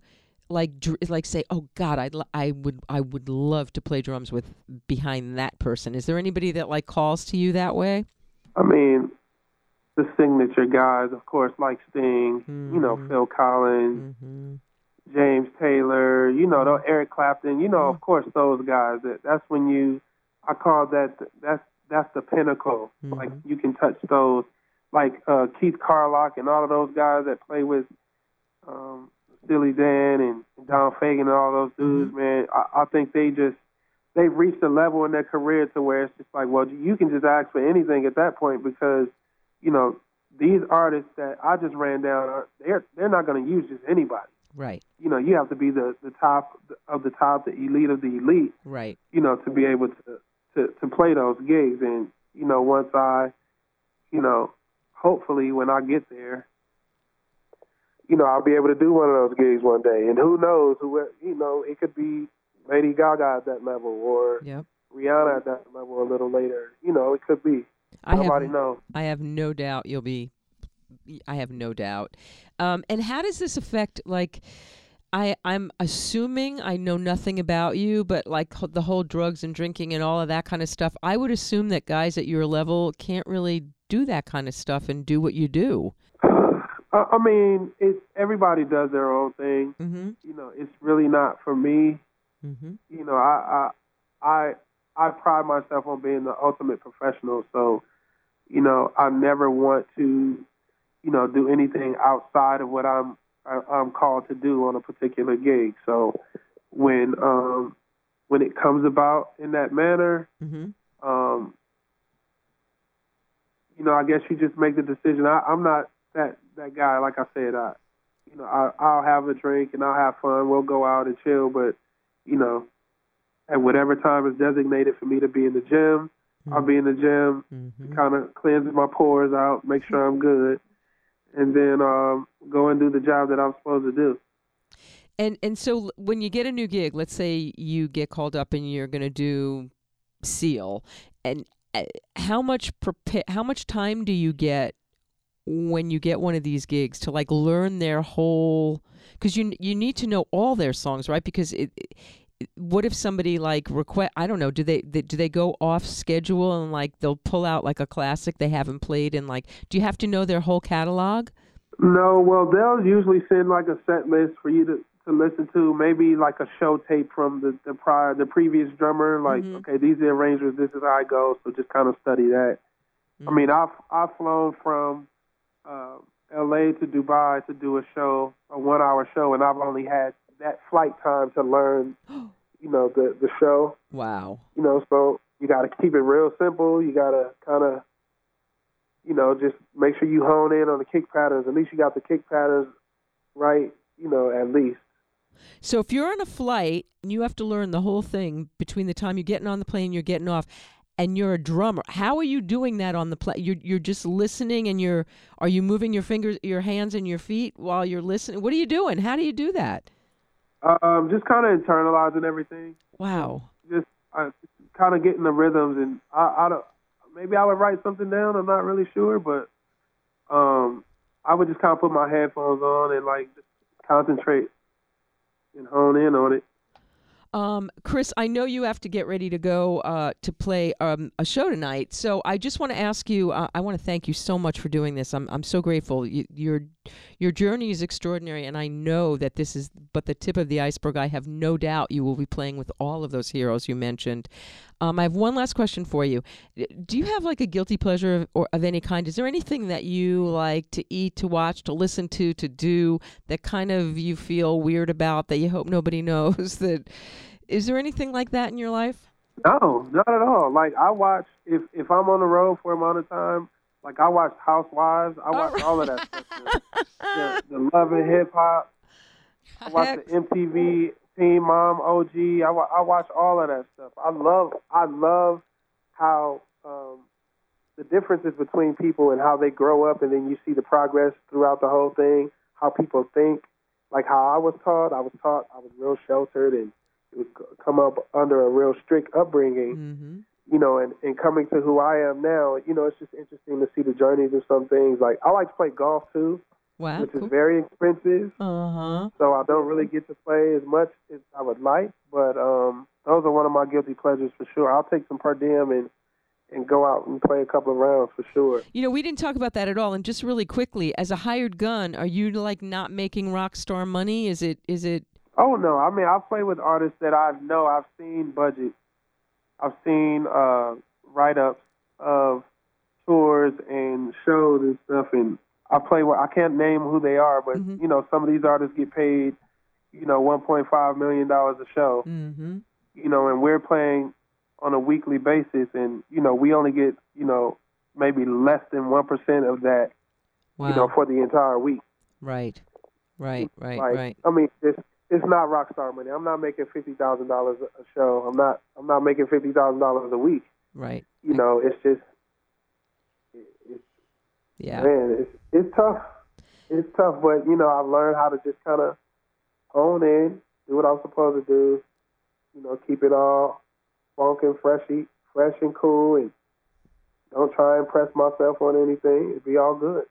like say, oh God, I would love to play drums with behind that person? Is there anybody that like calls to you that way? I mean, the signature guys, of course, like Sting, you know, Phil Collins, James Taylor, you know, Eric Clapton, you know, of course, those guys. That's when I call that's the pinnacle. Like you can touch those, like Keith Carlock and all of those guys that play with Steely Dan and Don Fagen and all those dudes, man. I think they've reached a level in their career to where it's just like, well, you can just ask for anything at that point because, you know, these artists that I just ran down, they're not going to use just anybody. Right. You know, you have to be the top of the top, the elite of the elite. Right. You know, to be able to play those gigs. And, you know, once hopefully when I get there, you know, I'll be able to do one of those gigs one day. And who knows, it could be Lady Gaga at that level or Rihanna at that level a little later. You know, it could be. Nobody knows. I have no doubt you'll be. I have no doubt. And how does this affect, like, I'm assuming, I know nothing about you, but like the whole drugs and drinking and all of that kind of stuff, I would assume that guys at your level can't really do that kind of stuff and do what you do. I mean, everybody does their own thing. Mm-hmm. You know, it's really not for me. Mm-hmm. You know, I pride myself on being the ultimate professional, so, you know, I never want to, you know, do anything outside of what I'm called to do on a particular gig. So when it comes about in that manner, you know, I guess you just make the decision. I'm not that guy. Like I said, I'll have a drink and I'll have fun. We'll go out and chill, but you know, at whatever time is designated for me to be in the gym, I'll be in the gym, to kind of cleanse my pores out, make sure I'm good. And then go and do the job that I'm supposed to do. And so when you get a new gig, let's say you get called up and you're going to do Seal, and how much time do you get when you get one of these gigs to like learn their whole? Because you need to know all their songs, right? Because what if somebody like I don't know, do they go off schedule and like they'll pull out like a classic they haven't played, and like, do you have to know their whole catalog? No, well, they'll usually send like a set list for you to listen to, maybe like a show tape from the previous drummer, like okay, these are the arrangements, this is how it goes, so just kind of study that. I mean, I've flown from LA to Dubai to do a 1 hour show, and I've only had that flight time to learn, you know, the show. Wow. You know, so you got to keep it real simple. You got to kind of, you know, just make sure you hone in on the kick patterns. At least you got the kick patterns right, you know, at least. So if you're on a flight and you have to learn the whole thing between the time you're getting on the plane and you're getting off, and you're a drummer, how are you doing that on the plane? You're just listening, and are you moving your fingers, your hands, and your feet while you're listening? What are you doing? How do you do that? Just kind of internalizing everything. Wow. Just kind of getting the rhythms, and I don't. Maybe I would write something down. I'm not really sure, but I would just kind of put my headphones on and like just concentrate and hone in on it. Chris, I know you have to get ready to go to play a show tonight. So I just want to ask you. I want to thank you so much for doing this. I'm so grateful. Your journey is extraordinary, and I know that this is but the tip of the iceberg. I have no doubt you will be playing with all of those heroes you mentioned. I have one last question for you. Do you have like a guilty pleasure of any kind? Is there anything that you like to eat, to watch, to listen to do that kind of you feel weird about that you hope nobody knows? That is there anything like that in your life? No, not at all. Like I watch if I'm on the road for a amount of time. Like I watch Housewives. I watch all of that stuff. The Love and Hip Hop. I watch the MTV. Teen Mom, OG, I watch all of that stuff. I love how the differences between people and how they grow up, and then you see the progress throughout the whole thing, how people think, like how I was taught I was real sheltered and would come up under a real strict upbringing, you know, and coming to who I am now, you know, it's just interesting to see the journeys of some things. Like I like to play golf too. Wow, which is very expensive, so I don't really get to play as much as I would like, but those are one of my guilty pleasures for sure. I'll take some per diem and go out and play a couple of rounds for sure. You know, we didn't talk about that at all, and just really quickly, as a hired gun, are you, like, not making rock star money? Is it? Oh, no. I mean, I play with artists that I know. I've seen budgets. I've seen write-ups of tours and shows and stuff, and I can't name who they are, but you know, some of these artists get paid, you know, $1.5 million a show. You know, and we're playing on a weekly basis, and you know, we only get, you know, maybe less than 1% of that. Wow. You know, for the entire week. Right. Like, right. I mean, it's not rock star money. I'm not making $50,000 a show. I'm not making $50,000 a week. Right. You know, it's just. Yeah, man, it's tough. It's tough, but, you know, I've learned how to just kind of hone in, do what I'm supposed to do, you know, keep it all bonking, fresh and cool, and don't try and press myself on anything. It'd be all good.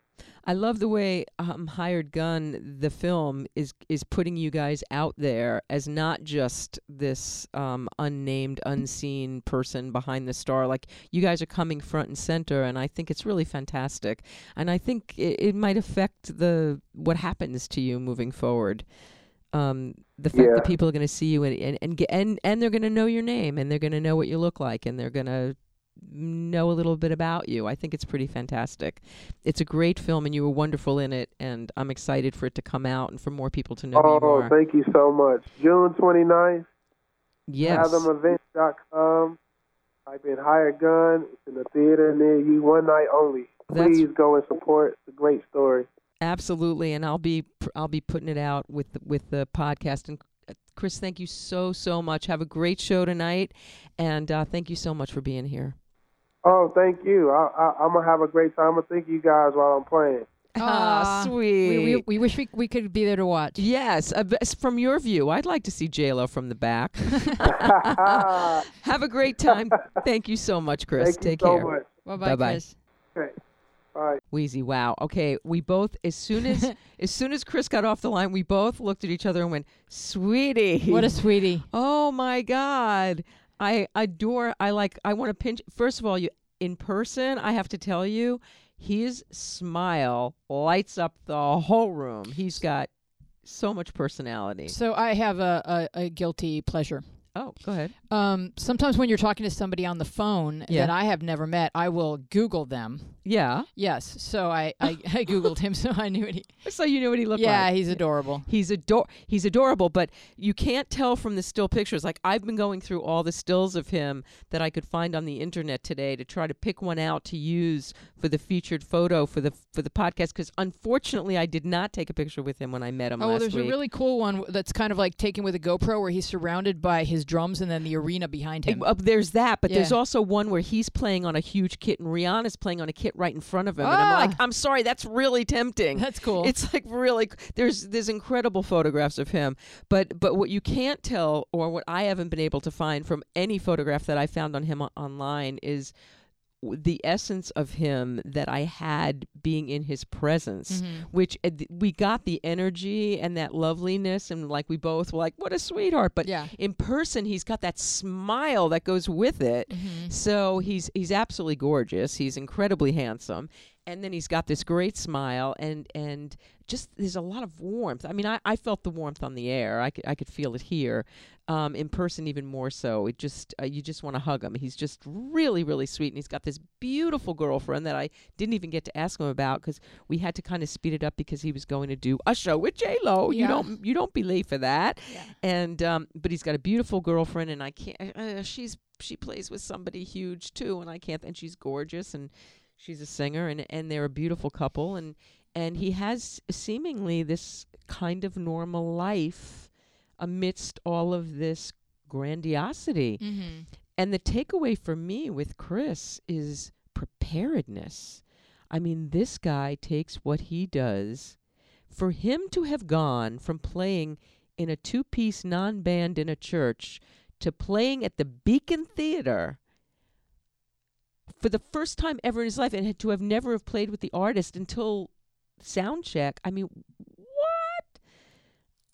I love the way Hired Gun, the film, is putting you guys out there as not just this unnamed, unseen person behind the star. Like, you guys are coming front and center, and I think it's really fantastic. And I think it might affect what happens to you moving forward. The fact that people are going to see you and they're going to know your name, and they're going to know what you look like, and they're going to know a little bit about you. I think it's pretty fantastic. It's a great film, and you were wonderful in it, and I'm excited for it to come out and for more people to know you more. Oh, thank you so much. June 29th, yes. fathomevents.com. I've been Hired Gun. It's in the theater near you, one night only. Please go and support. It's a great story. Absolutely, and I'll be putting it out with the podcast. And Chris, thank you so much. Have a great show tonight, and thank you so much for being here. Oh, thank you. I'm going to have a great time. I thank you guys while I'm playing. Ah, sweet. We wish we could be there to watch. Yes. From your view, I'd like to see J-Lo from the back. Have a great time. Thank you so much, Chris. Take care. Thank you so much. Bye-bye, Chris. Okay. Right. Wheezy, wow. Okay, we both, as soon as Chris got off the line, we both looked at each other and went, "Sweetie, what a sweetie! Oh my God, I adore. I want to pinch. First of all, you in person, I have to tell you, his smile lights up the whole room. He's got so much personality. So I have a guilty pleasure. Oh, go ahead. Sometimes when you're talking to somebody on the phone that I have never met, I will Google them Yeah. Yes. So I Googled him, so I knew what he... So you knew what he looked like. Yeah, he's adorable. He's adorable, but you can't tell from the still pictures. Like, I've been going through all the stills of him that I could find on the internet today to try to pick one out to use for the featured photo for the podcast, because unfortunately I did not take a picture with him when I met him last week. Oh, there's a really cool one that's kind of like taken with a GoPro where he's surrounded by his drums and then the arena behind him. There's that, but there's also one where he's playing on a huge kit and Rihanna's playing on a kit right in front of him. Ah! And I'm like, I'm sorry, that's really tempting. That's cool. It's like really, there's incredible photographs of him. But what you can't tell, or what I haven't been able to find from any photograph that I found on him online, is the essence of him that I had being in his presence, which we got the energy and that loveliness, and like we both were like, what a sweetheart. But in person, he's got that smile that goes with it. So he's absolutely gorgeous. He's incredibly handsome. And then he's got this great smile, and just there's a lot of warmth. I mean, I felt the warmth on the air. I could feel it here. In person, even more so. It just you just want to hug him. He's just really, really sweet, and he's got this beautiful girlfriend that I didn't even get to ask him about because we had to kind of speed it up because he was going to do a show with J-Lo. Yeah. You don't be late for that. Yeah. And but he's got a beautiful girlfriend, and I can't. She plays with somebody huge too, and I can't. And she's gorgeous and. She's a singer, and they're a beautiful couple, and he has seemingly this kind of normal life amidst all of this grandiosity. And the takeaway for me with Chris is preparedness. I mean, this guy takes what he does. For him to have gone from playing in a two-piece non-band in a church to playing at the Beacon Theater for the first time ever in his life, and to have never have played with the artist until Soundcheck. I mean,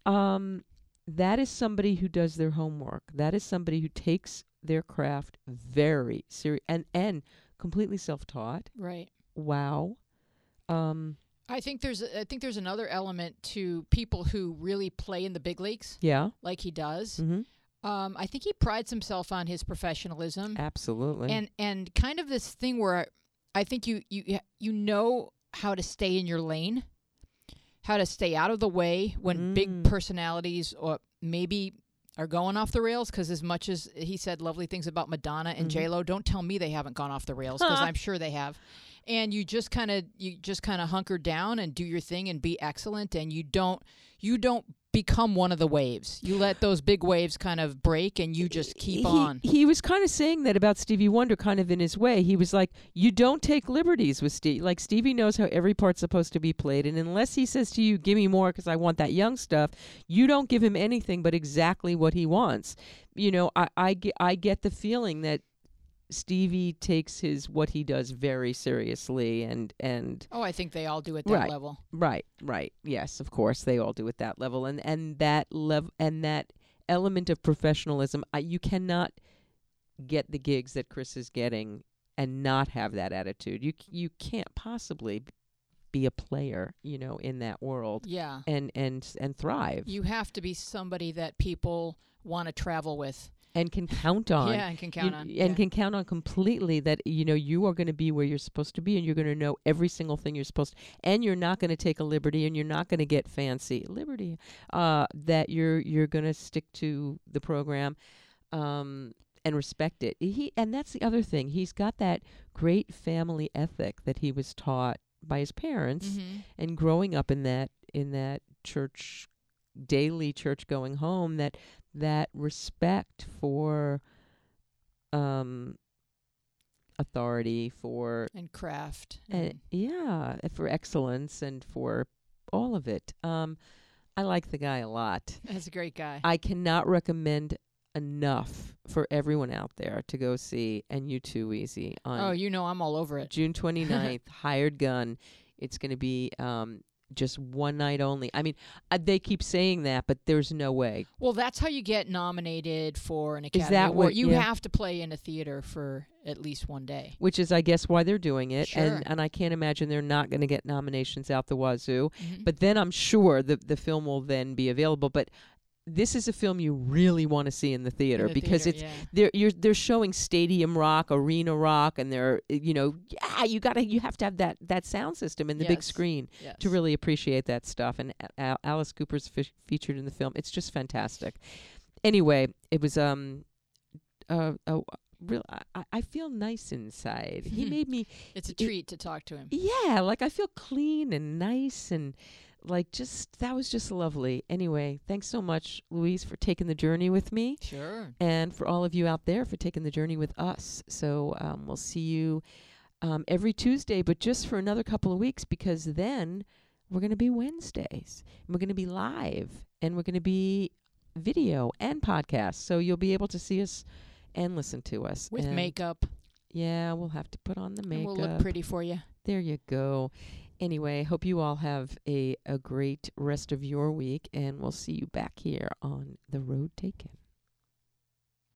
what? That is somebody who does their homework. That is somebody who takes their craft very serious and completely self-taught. Right. Wow. I think there's another element to people who really play in the big leagues. Yeah. Like he does. I think he prides himself on his professionalism. Absolutely. And kind of this thing where I think you know how to stay in your lane, how to stay out of the way when big personalities or maybe are going off the rails, because as much as he said lovely things about Madonna and J-Lo, don't tell me they haven't gone off the rails, because I'm sure they have. And you just kind of hunker down and do your thing and be excellent, and you don't become one of the waves. You let those big waves kind of break, and you just keep on. He was kind of saying that about Stevie Wonder, kind of in his way. He was like, you don't take liberties with Stevie. Like, Stevie knows how every part's supposed to be played, and unless he says to you, give me more because I want that young stuff, you don't give him anything but exactly what he wants. You know, I get the feeling that Stevie takes what he does very seriously, and oh, I think they all do at that level. Right. Yes, of course they all do at that level, and that level and that element of professionalism. You cannot get the gigs that Chris is getting and not have that attitude. You can't possibly be a player, you know, in that world. Yeah, and thrive. You have to be somebody that people want to travel with. And can count on. Yeah, and can count on. And can count on completely that, you know, you are going to be where you're supposed to be, and you're going to know every single thing you're supposed to. And you're not going to take a liberty, and you're not going to get fancy. Liberty. That you're going to stick to the program and respect it. And that's the other thing. He's got that great family ethic that he was taught by his parents, and growing up in that church, daily church going home, that respect for authority, for and craft, and for excellence, and for all of it. I like the guy a lot. That's a great guy. I cannot recommend enough for everyone out there to go see And You Too Easy on I'm all over it. June 29th, Hired Gun. It's going to be just one night only. I mean, they keep saying that, but there's no way. Well, that's how you get nominated for an Academy Award. You have to play in a theater for at least one day. Which is, I guess, why they're doing it. Sure. And I can't imagine they're not going to get nominations out the wazoo. But then I'm sure the film will then be available. But this is a film you really want to see in the theater, because it's they're showing stadium rock, arena rock, and they're you have to have that sound system in the big screen to really appreciate that stuff. And Alice Cooper's featured in the film. It's just fantastic. Anyway, it was I feel nice inside. He made me. It's a treat to talk to him. Yeah, like I feel clean and nice and. Like, just that was just lovely. Anyway, thanks so much, Louise, for taking the journey with me. Sure. And for all of you out there for taking the journey with us. So we'll see you every Tuesday, but just for another couple of weeks, because then we're going to be Wednesdays. And we're going to be live, and we're going to be video and podcast. So you'll be able to see us and listen to us. With makeup. Yeah, we'll have to put on the makeup. And we'll look pretty for you. There you go. Anyway, hope you all have a great rest of your week, and we'll see you back here on The Road Taken.